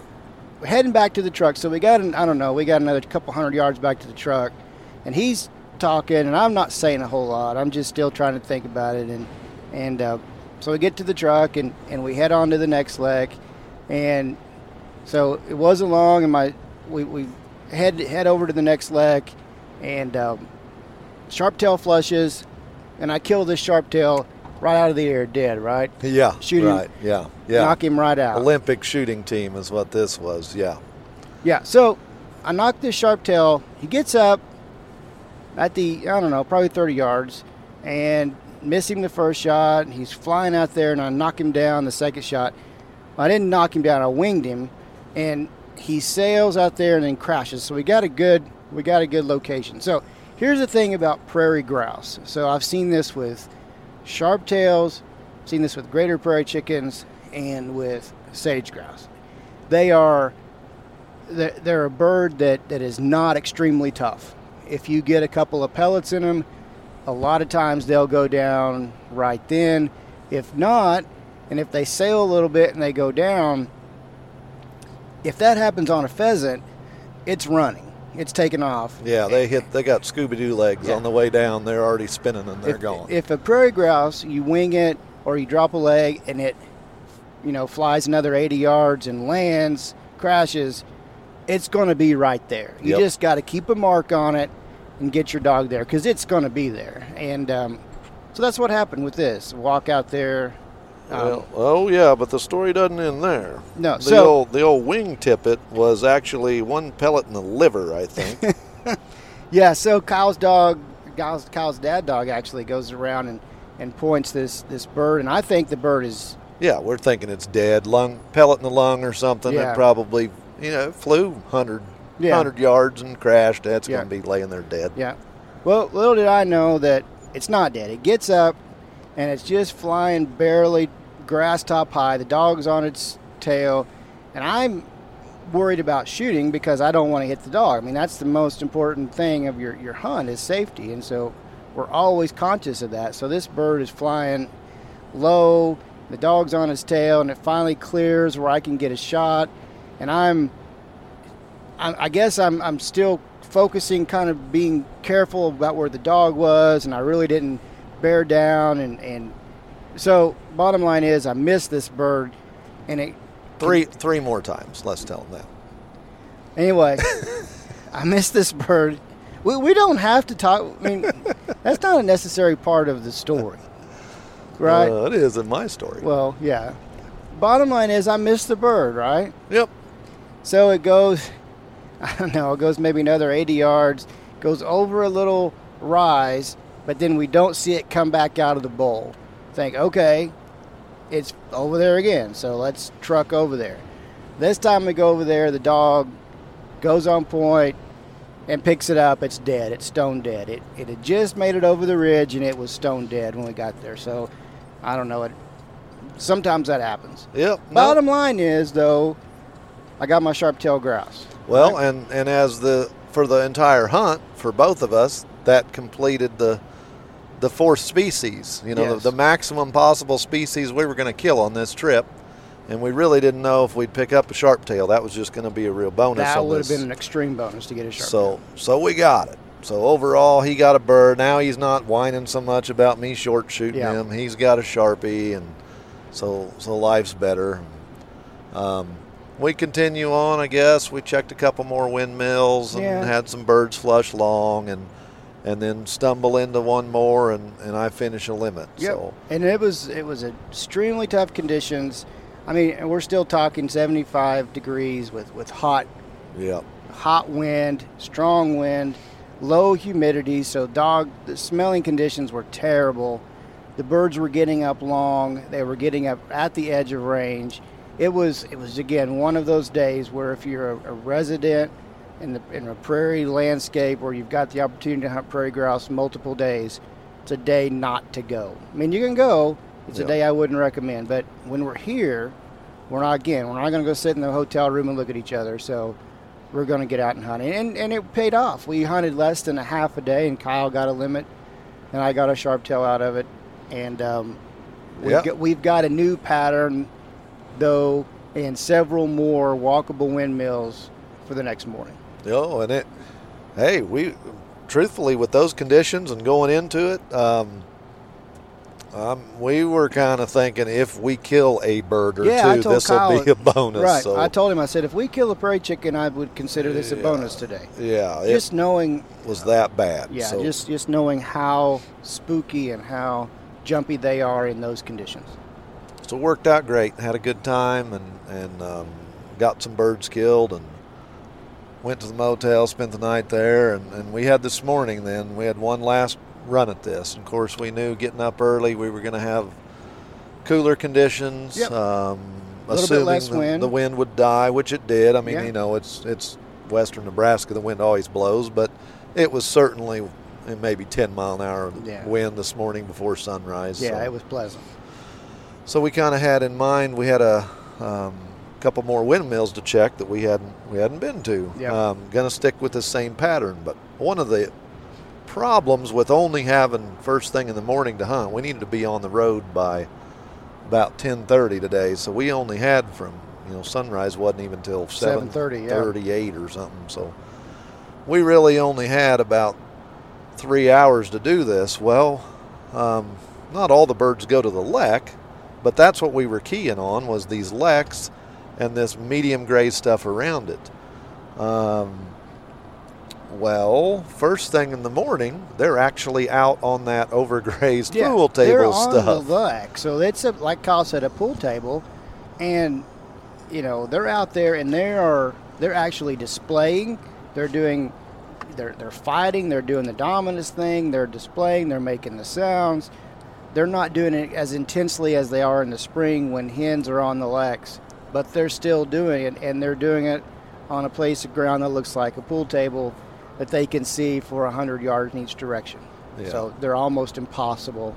Heading back to the truck, so we got an, I don't know, we got another couple hundred yards back to the truck, and he's talking, and I'm not saying a whole lot. I'm just still trying to think about it, and and uh, so we get to the truck, and and we head on to the next leg, and so it wasn't long, and my we we head head over to the next leg, and um, sharp tail flushes. And I killed this sharp tail right out of the air, dead, right? Yeah, shooting, right, yeah, yeah. Knock him right out. Olympic shooting team is what this was, yeah. Yeah, so I knocked this sharp tail. He gets up at the, I don't know, probably thirty yards, and miss him the first shot. And he's flying out there, and I knock him down the second shot. I didn't knock him down. I winged him, and he sails out there and then crashes. So we got a good, we got a good location. So. Here's the thing about prairie grouse. So I've seen this with sharp tails, seen this with greater prairie chickens, and with sage grouse. They are they're a bird that, that is not extremely tough. If you get a couple of pellets in them, a lot of times they'll go down right then. If not, and if they sail a little bit and they go down, if that happens on a pheasant, it's running. It's taken off. Yeah, they hit. They got Scooby-Doo legs yeah. on the way down. They're already spinning and they're if, going. If a prairie grouse, you wing it or you drop a leg and it, you know, flies another eighty yards and lands, crashes, it's going to be right there. You yep. just got to keep a mark on it and get your dog there because it's going to be there. And um, so that's what happened with this. Walk out there. Um, well, oh, yeah, but the story doesn't end there. No, the so... Old, the old wing tippet was actually one pellet in the liver, I think. yeah, so Kyle's dog, Kyle's, Kyle's dad dog actually goes around and, and points this, this bird, and I think the bird is... Yeah, we're thinking it's dead. Lung pellet in the lung or something. Yeah. It probably, you know, flew one hundred, yeah. one hundred yards and crashed. That's yeah. going to be laying there dead. Yeah. Well, little did I know that it's not dead. It gets up, and it's just flying barely... grass top high, the dog's on its tail, and I'm worried about shooting because I don't want to hit the dog. I mean, that's the most important thing of your, your hunt is safety, and so we're always conscious of that. So this bird is flying low, the dog's on its tail, and it finally clears where I can get a shot, and I'm, I'm I guess I'm, I'm still focusing, kind of being careful about where the dog was, and I really didn't bear down, and, and so bottom line is I missed this bird, and it three three more times. Let's tell them that. Anyway, I missed this bird. We we don't have to talk. I mean, that's not a necessary part of the story, right? Uh, it is in my story. Well, yeah. Bottom line is I missed the bird, right? Yep. So it goes, I don't know, it goes maybe another eighty yards, goes over a little rise, but then we don't see it come back out of the bowl. Think, okay, it's over there again, so let's truck over there. This time we go over there, the dog goes on point and picks it up. It's dead. It's stone dead. It it had just made it over the ridge, and it was stone dead when we got there. So I don't know. It sometimes that happens. Yep. Bottom nope. line is, though, I got my sharp-tailed grouse. Well, right? and and as the for the entire hunt for both of us, that completed the. the fourth species, you know, yes. the, the maximum possible species we were going to kill on this trip. And we really didn't know if we'd pick up a sharp tail. That was just going to be a real bonus. That would have been an extreme bonus to get a sharp so, tail. So we got it. So overall, he got a bird. Now he's not whining so much about me short shooting yeah. him. He's got a Sharpie, and so so life's better. Um, we continue on, I guess. We checked a couple more windmills and yeah. had some birds flush long and and then stumble into one more, and, and I finish a limit. Yep. So. And it was it was extremely tough conditions. I mean, we're still talking seventy-five degrees with, with hot, yep. hot wind, strong wind, low humidity. So dog, the smelling conditions were terrible. The birds were getting up long. They were getting up at the edge of range. It was, it was again, one of those days where if you're a, a resident in, the, in a prairie landscape where you've got the opportunity to hunt prairie grouse multiple days, it's a day not to go. I mean, you can go. It's yep. a day I wouldn't recommend. But when we're here, we're not, again, we're not going to go sit in the hotel room and look at each other. So we're going to get out and hunt. And, and it paid off. We hunted less than a half a day, and Kyle got a limit, and I got a sharp tail out of it. And um, we've, yep. got, we've got a new pattern, though, and several more walkable windmills for the next morning. Oh, and it, hey, we, truthfully, with those conditions and going into it, um, um, we were kind of thinking if we kill a bird or yeah, two, this will be a bonus. Right. So. I told him, I said, if we kill a prairie chicken, I would consider this yeah. a bonus today. Yeah. Just knowing. Was that bad. Yeah, so. just, just knowing how spooky and how jumpy they are in those conditions. So it worked out great. Had a good time and and um, got some birds killed and went to the motel, spent the night there, and, and we had this morning then we had one last run at this. And of course we knew getting up early we were going to have cooler conditions. Yep. Um, a little assuming bit less the, wind. the wind would die, which it did. I mean, yeah. you know, it's it's western Nebraska, the wind always blows, but it was certainly and maybe ten mile an hour yeah. wind this morning before sunrise. Yeah, so. It was pleasant. So we kind of had in mind, we had a um, couple more windmills to check that we hadn't we hadn't been to. Yep. Um, going to stick with the same pattern, but one of the problems with only having first thing in the morning to hunt, we needed to be on the road by about ten thirty today, so we only had from, you know, sunrise wasn't even till seven thirty-eight yeah. or something, so we really only had about three hours to do this. Well, um, not all the birds go to the lek, but that's what we were keying on was these leks and this medium gray stuff around it. Um, well, first thing in the morning, they're actually out on that overgrazed yeah, pool table stuff. They're on the lek, so it's a, like Kyle said, a pool table, and you know they're out there and they are they're actually displaying. They're doing. They're they're fighting, they're doing the dominance thing, they're displaying, they're making the sounds. They're not doing it as intensely as they are in the spring when hens are on the leks, but they're still doing it, and they're doing it on a place of ground that looks like a pool table that they can see for one hundred yards in each direction. Yeah. So they're almost impossible.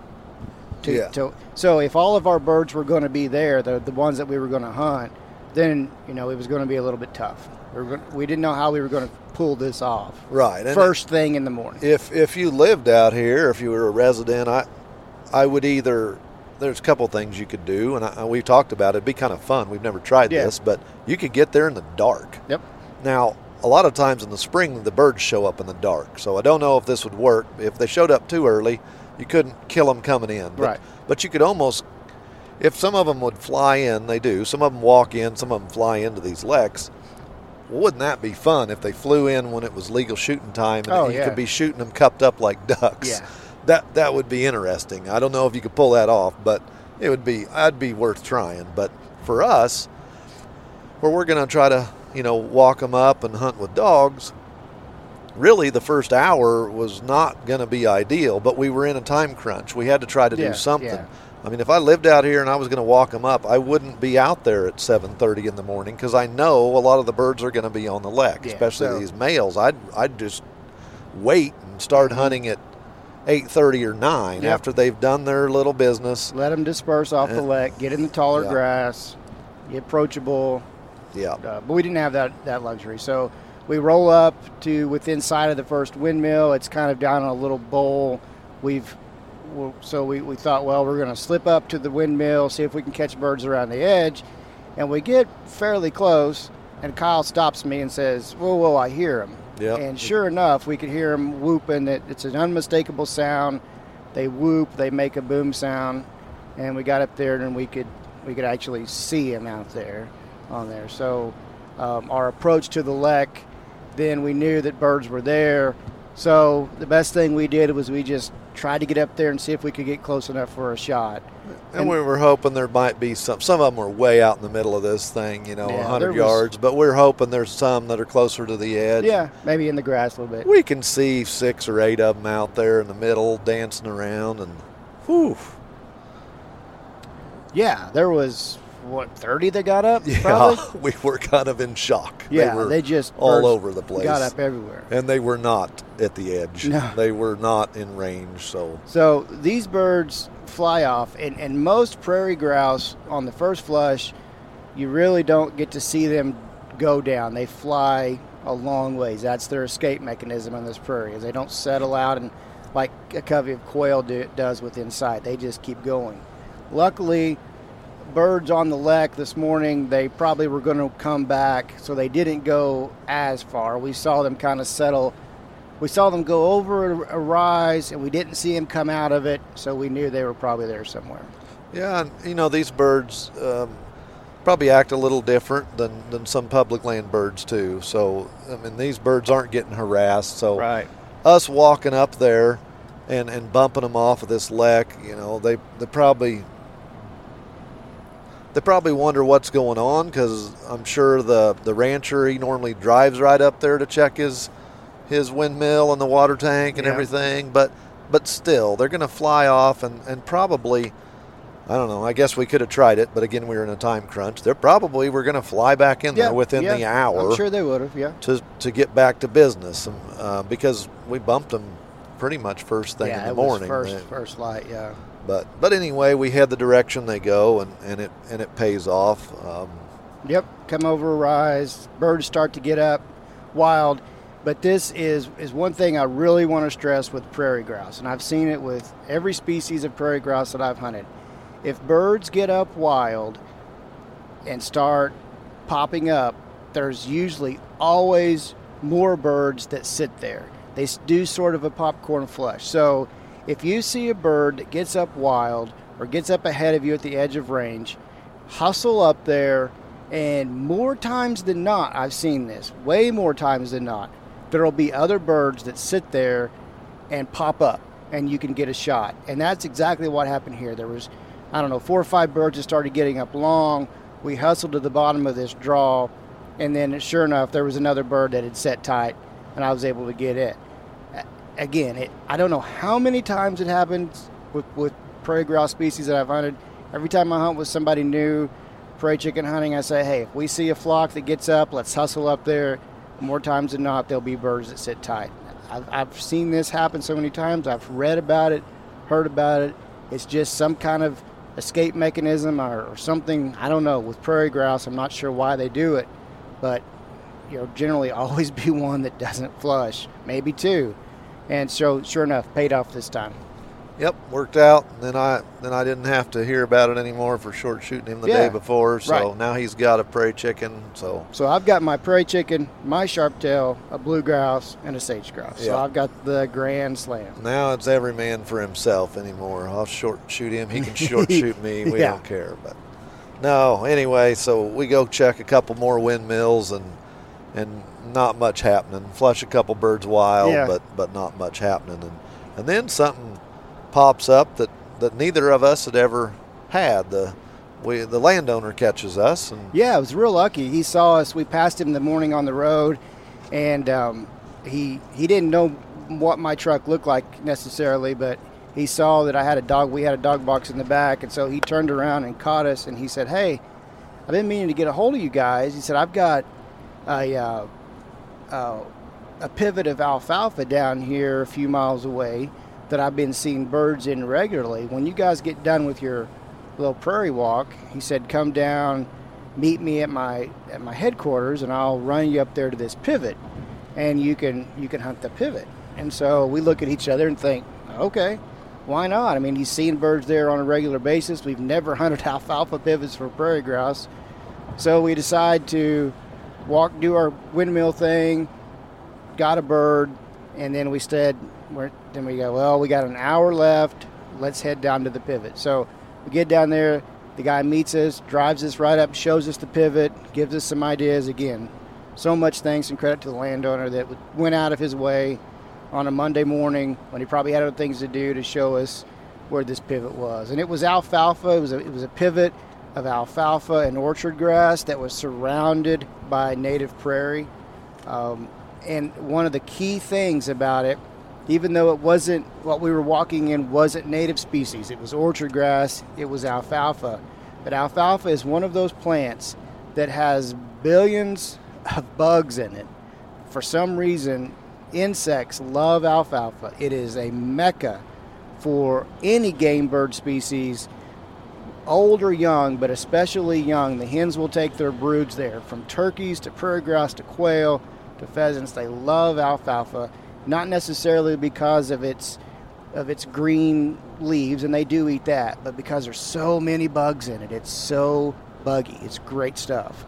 to, yeah. to So if all of our birds were going to be there, the, the ones that we were going to hunt, then, you know, it was going to be a little bit tough. We, were gonna, we didn't know how we were going to pull this off. Right. And first thing in the morning. If if you lived out here, if you were a resident, I I would either, there's a couple things you could do, and I, we've talked about it. It'd be kind of fun. We've never tried yeah. this, but you could get there in the dark. Yep. Now, a lot of times in the spring, the birds show up in the dark, so I don't know if this would work. If they showed up too early, you couldn't kill them coming in. But, right. But you could almost, if some of them would fly in, they do. Some of them walk in, some of them fly into these leks. Wouldn't that be fun if they flew in when it was legal shooting time and oh, you yeah. could be shooting them cupped up like ducks? Yeah. That that would be interesting. I don't know if you could pull that off, but it would be, I'd be worth trying. But for us, where we're going to try to, you know, walk them up and hunt with dogs, really the first hour was not going to be ideal, but we were in a time crunch. We had to try to yeah, do something. Yeah. I mean, if I lived out here and I was going to walk them up, I wouldn't be out there at seven thirty in the morning because I know a lot of the birds are going to be on the lek, yeah, especially so. These males. I'd I'd just wait and start mm-hmm. hunting at eight thirty or nine yep. after they've done their little business. Let them disperse off and, the lek, get in the taller yeah. grass, get approachable. Yeah. Uh, but we didn't have that, that luxury. So we roll up to within sight of the first windmill. It's kind of down in a little bowl. We've... So we, we thought, well, we're going to slip up to the windmill, see if we can catch birds around the edge. And we get fairly close, and Kyle stops me and says, whoa, whoa, I hear him. Yep. And sure enough, we could hear him whooping. It, it's an unmistakable sound. They whoop. They make a boom sound. And we got up there, and we could we could actually see him out there on there. So um, our approach to the lek, then we knew that birds were there. So the best thing we did was we just tried to get up there and see if we could get close enough for a shot. And, and we were hoping there might be some. Some of them were way out in the middle of this thing, you know, yeah, one hundred yards. Was, but we're hoping there's some that are closer to the edge. Yeah, maybe in the grass a little bit. We can see six or eight of them out there in the middle dancing around. And, whew, Yeah, there was, what, thirty that got up? Yeah, probably? We were kind of in shock. Yeah, they, were they just all over the place. Got up everywhere. And they were not at the edge. No. They were not in range. So, so these birds fly off, and, and most prairie grouse on the first flush, you really don't get to see them go down. They fly a long ways. That's their escape mechanism on this prairie. Is they don't settle out and like a covey of quail do, does with inside. They just keep going. Luckily, birds on the lek this morning, they probably were going to come back, so they didn't go as far. We saw them kind of settle. We saw them go over a rise, and we didn't see them come out of it, so we knew they were probably there somewhere. Yeah, and you know, these birds um, probably act a little different than, than some public land birds too. So, I mean, these birds aren't getting harassed. So right. Us walking up there and, and bumping them off of this lek, you know, they, they probably... They probably wonder what's going on, because I'm sure the, the rancher, he normally drives right up there to check his his windmill and the water tank and yeah. everything. But but still, they're going to fly off and, and probably, I don't know, I guess we could have tried it. But again, we were in a time crunch. They're probably were going to fly back in yeah, there within yeah. the hour. I'm sure they would have, yeah. To, to get back to business, uh, because we bumped them pretty much first thing yeah, in the morning. Yeah, it was first, first light, yeah. But but anyway, we head the direction they go, and, and it and it pays off. Um, yep, come over a rise. Birds start to get up wild. But this is, is one thing I really want to stress with prairie grouse, and I've seen it with every species of prairie grouse that I've hunted. If birds get up wild and start popping up, there's usually always more birds that sit there. They do sort of a popcorn flush. So if you see a bird that gets up wild or gets up ahead of you at the edge of range, hustle up there, and more times than not, I've seen this, way more times than not, there'll be other birds that sit there and pop up, and you can get a shot. And that's exactly what happened here. There was, I don't know, four or five birds that started getting up long. We hustled to the bottom of this draw, and then sure enough, there was another bird that had set tight, and I was able to get it. Again, it, I don't know how many times it happens with, with prairie grouse species that I've hunted. Every time I hunt with somebody new, prairie chicken hunting, I say, hey, if we see a flock that gets up, let's hustle up there. More times than not, there'll be birds that sit tight. I've, I've seen this happen so many times. I've read about it, heard about it. It's just some kind of escape mechanism or, or something. I don't know. With prairie grouse, I'm not sure why they do it. But you'll generally always be one that doesn't flush, maybe two. And so, sure enough, paid off this time. Yep, worked out. And then I then I didn't have to hear about it anymore for short shooting him the yeah, day before. So right. Now he's got a prairie chicken. So so I've got my prairie chicken, my sharp tail, a blue grouse, and a sage grouse. Yep. So I've got the grand slam. Now it's every man for himself anymore. I'll short shoot him. He can short shoot me. We yeah. don't care. But no, anyway, so we go check a couple more windmills and and. Not much happening. Flush a couple birds wild, yeah. but but not much happening. And and then something pops up that, that neither of us had ever had. The we the landowner catches us. And yeah, I was real lucky. He saw us. We passed him the morning on the road, and um, he he didn't know what my truck looked like necessarily, but he saw that I had a dog. We had a dog box in the back, and so he turned around and caught us. And he said, "Hey, I've been meaning to get a hold of you guys." He said, "I've got a." Uh, Uh, a pivot of alfalfa down here a few miles away that I've been seeing birds in regularly. When you guys get done with your little prairie walk," he said, "come down, meet me at my at my headquarters, and I'll run you up there to this pivot, and you can you can hunt the pivot." And so we look at each other and think, okay, why not? I mean, he's seeing birds there on a regular basis. We've never hunted alfalfa pivots for prairie grouse. So we decide to walk, do our windmill thing, got a bird, and then we said, we're, then we go, well, we got an hour left, let's head down to the pivot. So we get down there, the guy meets us, drives us right up, shows us the pivot, gives us some ideas. Again, so much thanks and credit to the landowner that went out of his way on a Monday morning when he probably had other things to do to show us where this pivot was. And it was alfalfa, it was a, it was a pivot of alfalfa and orchard grass that was surrounded by native prairie. Um, and one of the key things about it, even though it wasn't, what we were walking in wasn't native species, it was orchard grass, it was alfalfa, But alfalfa is one of those plants that has billions of bugs in it. For some reason, insects love alfalfa. It is a mecca for any game bird species, old or young, but especially young. The hens will take their broods there, from turkeys to prairie grouse to quail to pheasants. They love alfalfa, not necessarily because of its of its green leaves, and they do eat that, but because there's so many bugs in it. It's so buggy. It's great stuff.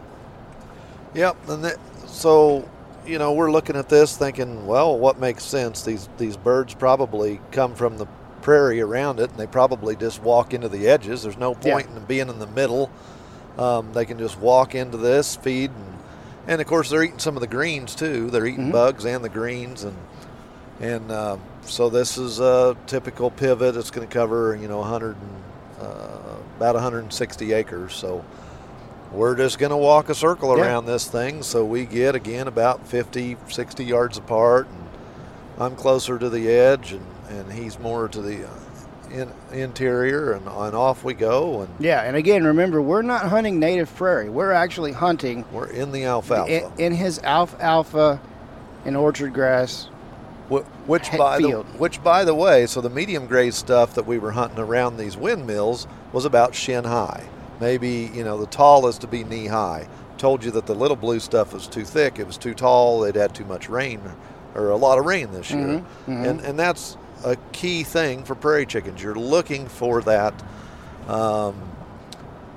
Yep. And that, so, you know, we're looking at this thinking, well, what makes sense? These these birds probably come from the prairie around it, and they probably just walk into the edges. There's no point yeah. in being in the middle. Um, they can just walk into this, feed, and, and of course they're eating some of the greens too. They're eating mm-hmm. bugs and the greens, and and uh, so this is a typical pivot. It's going to cover, you know, one hundred and, uh, about one hundred sixty acres. So we're just going to walk a circle yeah. around this thing. So we get, again, about fifty, sixty yards apart, and I'm closer to the edge, and, and he's more to the in, interior, and, and off we go. And yeah, and again, remember, we're not hunting native prairie. We're actually hunting. We're in the alfalfa. In, in his alfalfa and orchard grass. Which by, the, which, by the way, so the medium grade stuff that we were hunting around these windmills was about shin high. Maybe, you know, the tallest to be knee high. Told you that the little blue stuff was too thick. It was too tall. It had too much rain, or a lot of rain this year. Mm-hmm. Mm-hmm. And and that's a key thing for prairie chickens. You're looking for that, um,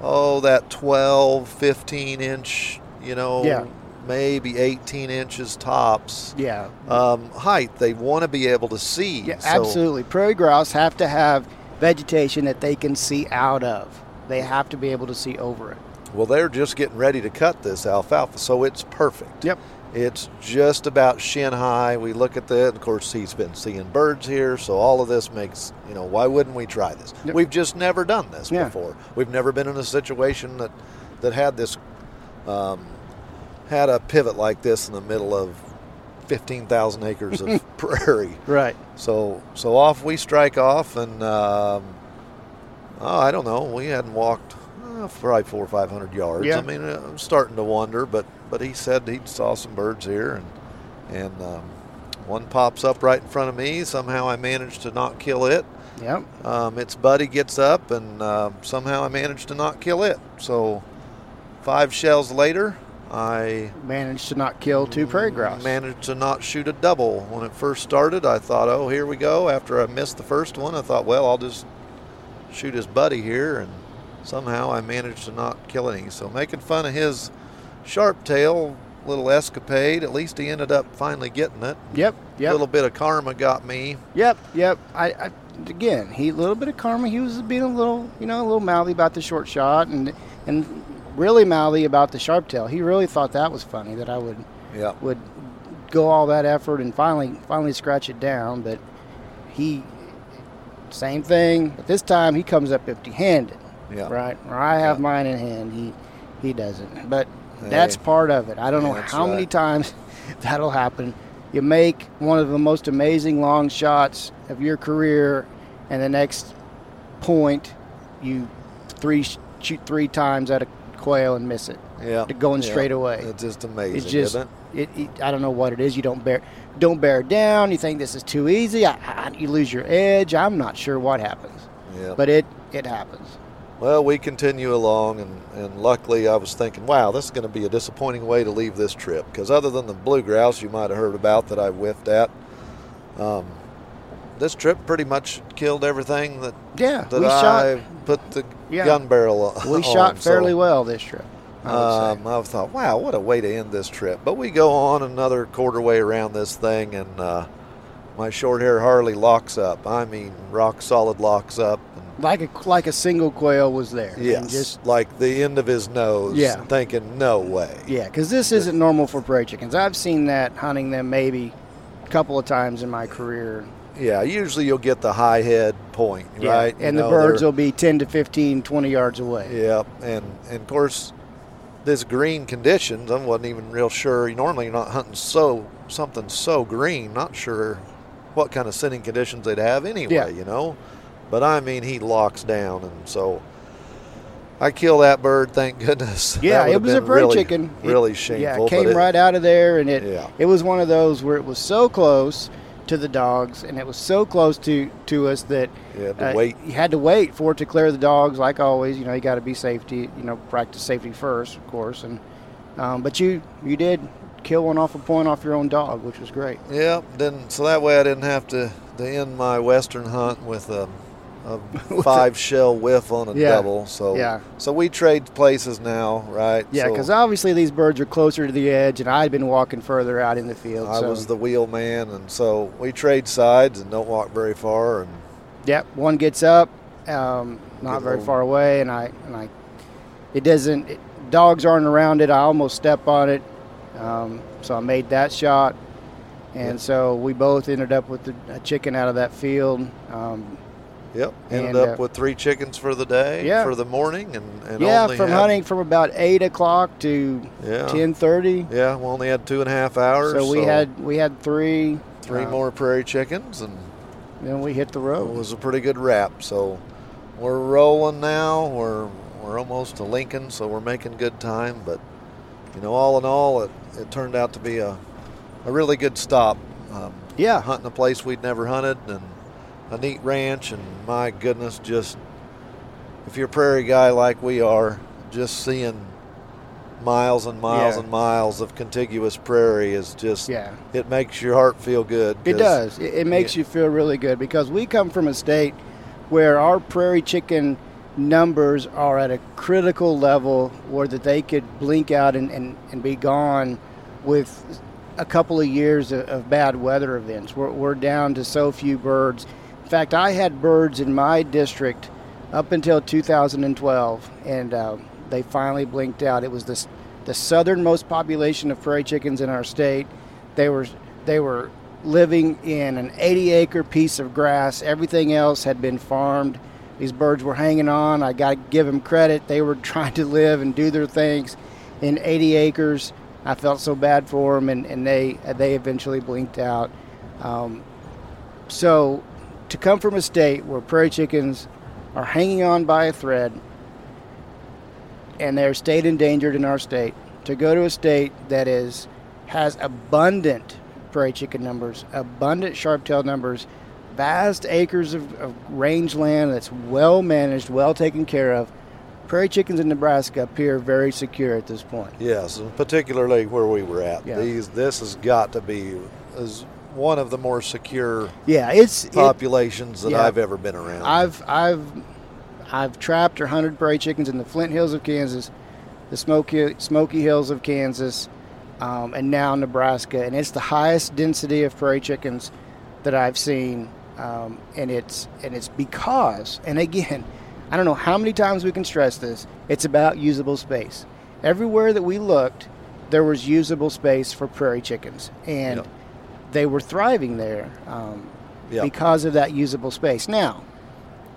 oh, that twelve, fifteen inch, you know. Yeah. Maybe eighteen inches tops. Yeah. Um, height. They want to be able to see. Yeah, so. Absolutely. Prairie grouse have to have vegetation that they can see out of. They have to be able to see over it. Well, they're just getting ready to cut this alfalfa, so it's perfect. Yep. It's just about shin high. We look at that. Of course, he's been seeing birds here, so all of this makes, you know, why wouldn't we try this? Yep. We've just never done this yeah. before. We've never been in a situation that, that had this... Um, had a pivot like this in the middle of fifteen thousand acres of prairie. Right. So so off we strike off, and um, oh, I don't know. We hadn't walked uh, probably four or five hundred yards. Yeah. I mean, I'm starting to wonder, but but he said he saw some birds here, and and um, one pops up right in front of me. Somehow I managed to not kill it. Yep. Um, its buddy gets up, and uh, somehow I managed to not kill it. So five shells later. I managed to not kill two prairie grouse. Managed to not shoot a double. When it first started, I thought, oh, here we go. After I missed the first one, I thought, well, I'll just shoot his buddy here. And somehow I managed to not kill any. So making fun of his sharp tail little escapade, at least he ended up finally getting it. Yep, yep. A little bit of karma got me. Yep, yep. I, I again, he a little bit of karma. He was being a little, you know, a little mouthy about the short shot, and and. really mouthy about the sharp tail. He really thought that was funny that I would yeah. would go all that effort and finally finally scratch it down. But he, same thing. But this time he comes up empty-handed. Yeah. Right. Or I have yeah. mine in hand. He he doesn't. But hey, that's part of it. I don't yeah, know how right. many times that'll happen. You make one of the most amazing long shots of your career, and the next point you three shoot three times at a quail and miss it. Yeah, going yeah. straight away. It's just amazing. It's just, isn't it? It, it? I don't know what it is. You don't bear, don't bear down. You think this is too easy. I, I, you lose your edge. I'm not sure what happens. Yeah, but it it happens. Well, we continue along, and, and luckily I was thinking, wow, this is going to be a disappointing way to leave this trip, because other than the blue grouse you might have heard about that I whiffed at, um, this trip pretty much killed everything that yeah that we I shot. Put the yeah. gun barrel on. We shot fairly so, well this trip. I um, I thought, wow, what a way to end this trip. But we go on another quarter way around this thing, and uh, my short hair Harley locks up. I mean, rock solid locks up. And like a like a single quail was there. Yes, and just like the end of his nose. Yeah. Thinking, no way. Yeah, because this isn't this, normal for prairie chickens. I've seen that hunting them maybe a couple of times in my career. Yeah, usually you'll get the high head point, yeah. right? And you know, the birds will be ten to fifteen, twenty yards away. Yeah, and, and, of course, this green conditions, I wasn't even real sure. Normally you're not hunting so something so green, not sure what kind of sitting conditions they'd have anyway, yeah. you know? But, I mean, he locks down, and so I killed that bird, thank goodness. Yeah, it was a bird really, chicken. Really it, shameful. Yeah, it came it, right out of there, and it yeah. it was one of those where it was so close to the dogs, and it was so close to, to us that you had to, uh, wait. you had to wait for it to clear the dogs. Like always, you know, you got to be safety, you know, practice safety first, of course. And um, but you you did kill one off a point off your own dog, which was great. Yeah, didn't so that way I didn't have to, to end my western hunt with a. a five-shell whiff on a yeah. double. So yeah. so we trade places now, right? Yeah, because so, obviously these birds are closer to the edge, and I'd been walking further out in the field. I so. was the wheel man, and so we trade sides and don't walk very far. And Yep, one gets up, um, not very old. far away, and I, and I, it doesn't, it, dogs aren't around it. I almost step on it, um, so I made that shot. And yep. so we both ended up with the, a chicken out of that field. Um Yep, ended and, uh, up with three chickens for the day, yeah. for the morning, and, and yeah, only from had, hunting from about eight o'clock to yeah. ten thirty. Yeah, we only had two and a half hours. So we so had we had three, three um, more prairie chickens, and then we hit the road. It was a pretty good wrap. So we're rolling now. We're we're almost to Lincoln, so we're making good time. But you know, all in all, it, it turned out to be a a really good stop. Um, yeah, hunting a place we'd never hunted and. A neat ranch, and my goodness, just if you're a prairie guy like we are, just seeing miles and miles yeah. and miles of contiguous prairie is just yeah. it makes your heart feel good. It does. It, it makes yeah. you feel really good, because we come from a state where our prairie chicken numbers are at a critical level where that they could blink out and, and, and be gone with a couple of years of, of bad weather events. We're, we're down to so few birds. In fact, I had birds in my district up until two thousand twelve, and uh, they finally blinked out. It was this, the southernmost population of prairie chickens in our state. They were they were living in an eighty-acre piece of grass. Everything else had been farmed. These birds were hanging on. I got to give them credit. They were trying to live and do their things in eighty acres. I felt so bad for them, and, and they they eventually blinked out. Um, so... To come from a state where prairie chickens are hanging on by a thread and they're state endangered in our state, to go to a state that is has abundant prairie chicken numbers, abundant sharp-tailed numbers, vast acres of, of rangeland that's well managed, well taken care of. Prairie chickens in Nebraska appear very secure at this point. Yes, and particularly where we were at. Yeah. These, this has got to be... as one of the more secure yeah, it's, populations it, that yeah, I've ever been around. I've I've I've trapped or hunted prairie chickens in the Flint Hills of Kansas, the Smoky Smoky Hills of Kansas, um, and now Nebraska, and it's the highest density of prairie chickens that I've seen, um, and it's and it's because, and again, I don't know how many times we can stress this, it's about usable space. Everywhere that we looked, there was usable space for prairie chickens, and yep. they were thriving there um, yep. because of that usable space. Now,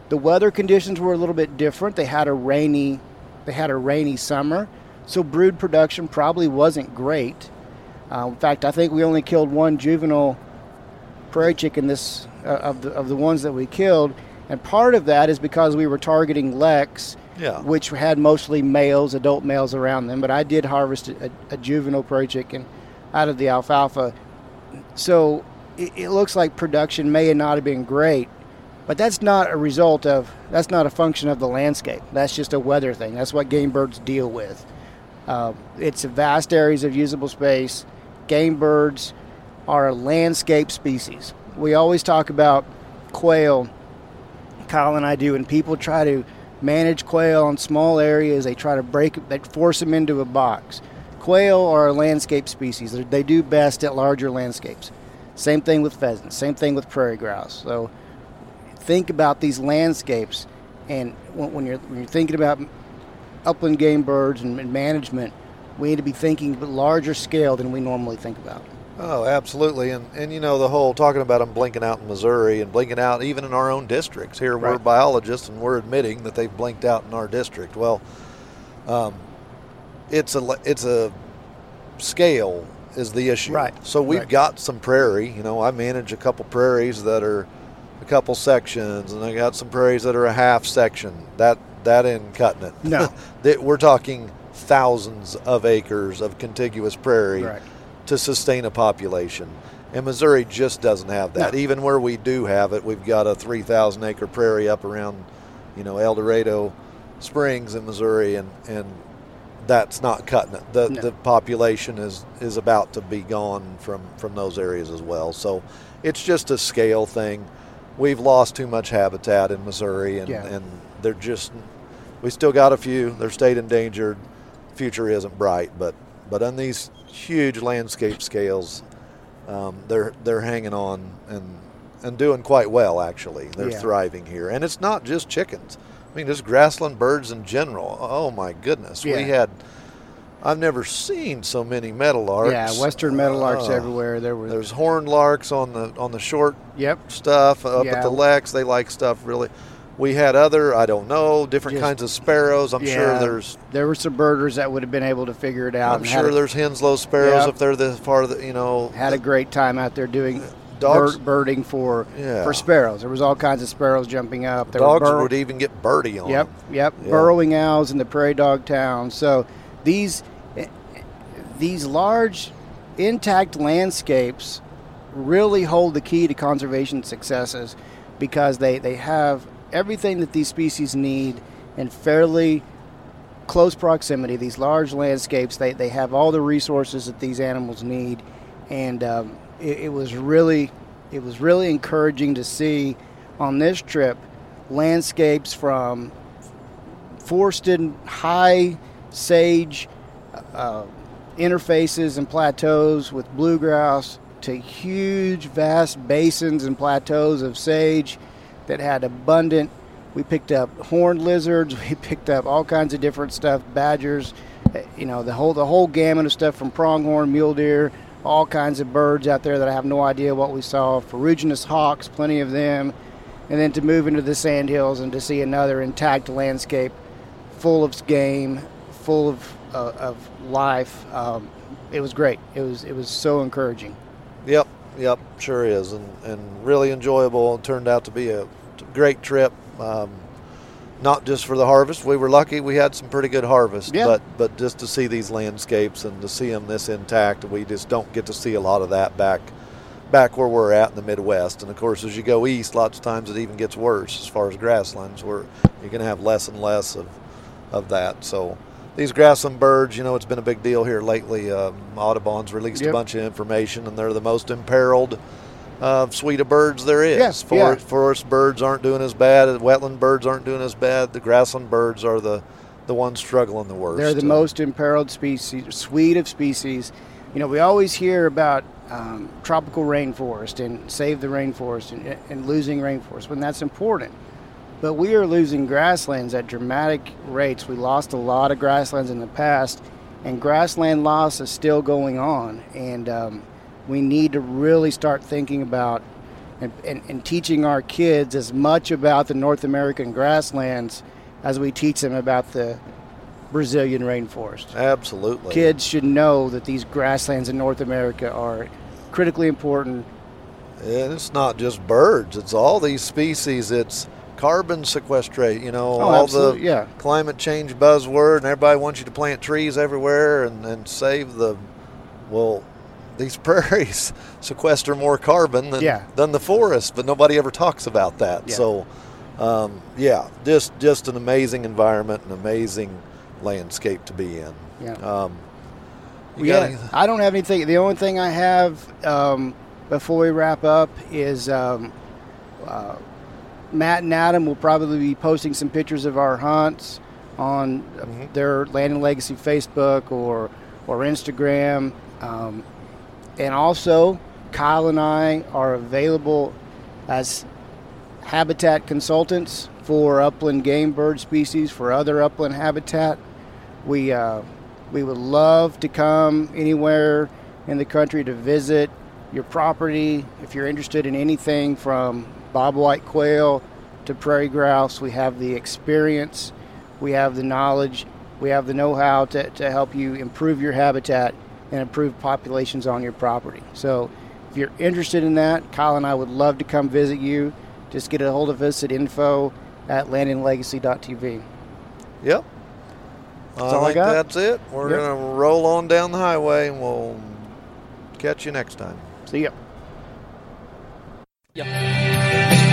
the weather conditions were a little bit different. They had a rainy, they had a rainy summer, so brood production probably wasn't great. Uh, in fact, I think we only killed one juvenile prairie chicken this uh, of the of the ones that we killed, and part of that is because we were targeting leks, yeah. which had mostly males, adult males around them. But I did harvest a, a juvenile prairie chicken out of the alfalfa. So it, it looks like production may not have been great, but that's not a result of, that's not a function of the landscape. That's just a weather thing. That's what game birds deal with. Uh, it's vast areas of usable space. Game birds are a landscape species. We always talk about quail, Kyle and I do, and people try to manage quail in small areas. They try to break, they force them into a box. Quail are a landscape species. They do best at larger landscapes. Same thing with pheasants. Same thing with prairie grouse. So think about these landscapes, and when you're when you're thinking about upland game birds and management, we need to be thinking larger scale than we normally think about. Oh, absolutely. And and you know the whole talking about them blinking out in Missouri and blinking out even in our own districts. Here right. we're biologists and we're admitting that they've blinked out in our district. Well. Um, It's a it's a scale is the issue. Right. So we've right. got some prairie. You know, I manage a couple prairies that are a couple sections, and I got some prairies that are a half section. That That ain't cutting it. No. We're talking thousands of acres of contiguous prairie right. to sustain a population. And Missouri just doesn't have that. No. Even where we do have it, we've got a three thousand acre prairie up around, you know, El Dorado Springs in Missouri, and, and that's not cutting it. The no. the population is, is about to be gone from, from those areas as well. So it's just a scale thing. We've lost too much habitat in Missouri, and, yeah. and they're just – we still got a few. They're state endangered. Future isn't bright, but, but on these huge landscape scales – Um, they're they're hanging on and and doing quite well, actually. They're yeah. thriving here. And it's not just chickens. I mean, just grassland birds in general. Oh, my goodness. Yeah. We had – I've never seen so many meadowlarks. Yeah, western meadowlarks uh, everywhere. There were There's horned larks on the on the short yep. stuff up yeah. at the Lex. They like stuff really – we had other, I don't know, different Just, kinds of sparrows. I'm yeah, sure there's... There were some birders that would have been able to figure it out. I'm sure a, there's Henslow sparrows yeah, if they're this far, the, you know... Had the, a great time out there doing dogs, bird, birding for yeah. for sparrows. There was all kinds of sparrows jumping up. There dogs were bur- would even get birdie on Yep, yep. Yeah. Burrowing owls in the prairie dog town. So these these large, intact landscapes really hold the key to conservation successes because they, they have... everything that these species need in fairly close proximity. These large landscapes, they, they have all the resources that these animals need, and um, it, it was really it was really encouraging to see on this trip landscapes from forested high sage uh, interfaces and plateaus with bluegrass to huge vast basins and plateaus of sage that had abundant, we picked up horned lizards, we picked up all kinds of different stuff, badgers, you know, the whole the whole gamut of stuff from pronghorn, mule deer, all kinds of birds out there that I have no idea what we saw, ferruginous hawks, plenty of them, and then to move into the Sand Hills and to see another intact landscape full of game, full of uh, of life, um, it was great. It was it was so encouraging. Yep, yep, sure is, and, and really enjoyable. It turned out to be a great trip, um, not just for the harvest. We were lucky we had some pretty good harvest, yeah. but but just to see these landscapes and to see them this intact, we just don't get to see a lot of that back back where we're at in the Midwest. And of course, as you go east, lots of times it even gets worse as far as grasslands, where you're going to have less and less of of that. So these grassland birds, you know, it's been a big deal here lately. Um, Audubon's released yep. a bunch of information, and they're the most imperiled Uh, suite of birds there is. Yes, forest, yeah. forest birds aren't doing as bad. Wetland birds aren't doing as bad. The grassland birds are the, the ones struggling the worst. They're the most imperiled species, suite of species. You know, we always hear about um, tropical rainforest and save the rainforest and, and losing rainforest when that's important. But we are losing grasslands at dramatic rates. We lost a lot of grasslands in the past, and grassland loss is still going on. And um, we need to really start thinking about and, and, and teaching our kids as much about the North American grasslands as we teach them about the Brazilian rainforest. Absolutely. Kids should know that these grasslands in North America are critically important. And it's not just birds. It's all these species. It's carbon sequestration, you know, oh, all absolutely. the yeah. climate change buzzword, and everybody wants you to plant trees everywhere and, and save the, well... these prairies sequester more carbon than, yeah. than the forest, but nobody ever talks about that. Yeah. So, um, yeah, just just an amazing environment, an amazing landscape to be in. Yeah. Um, you yeah got I don't have anything. The only thing I have um, before we wrap up is um, uh, Matt and Adam will probably be posting some pictures of our hunts on mm-hmm. their Land and Legacy Facebook or, or Instagram. Um, And also, Kyle and I are available as habitat consultants for upland game bird species, for other upland habitat. We uh, we would love to come anywhere in the country to visit your property. If you're interested in anything from bobwhite quail to prairie grouse, we have the experience, we have the knowledge, we have the know-how to, to help you improve your habitat and improve populations on your property. So if you're interested in that, Kyle and I would love to come visit you. Just get a hold of us at info at landandlegacy dot t v. Yep. That's I all think I got. That's it. We're yep. going to roll on down the highway, and we'll catch you next time. See ya. Yep.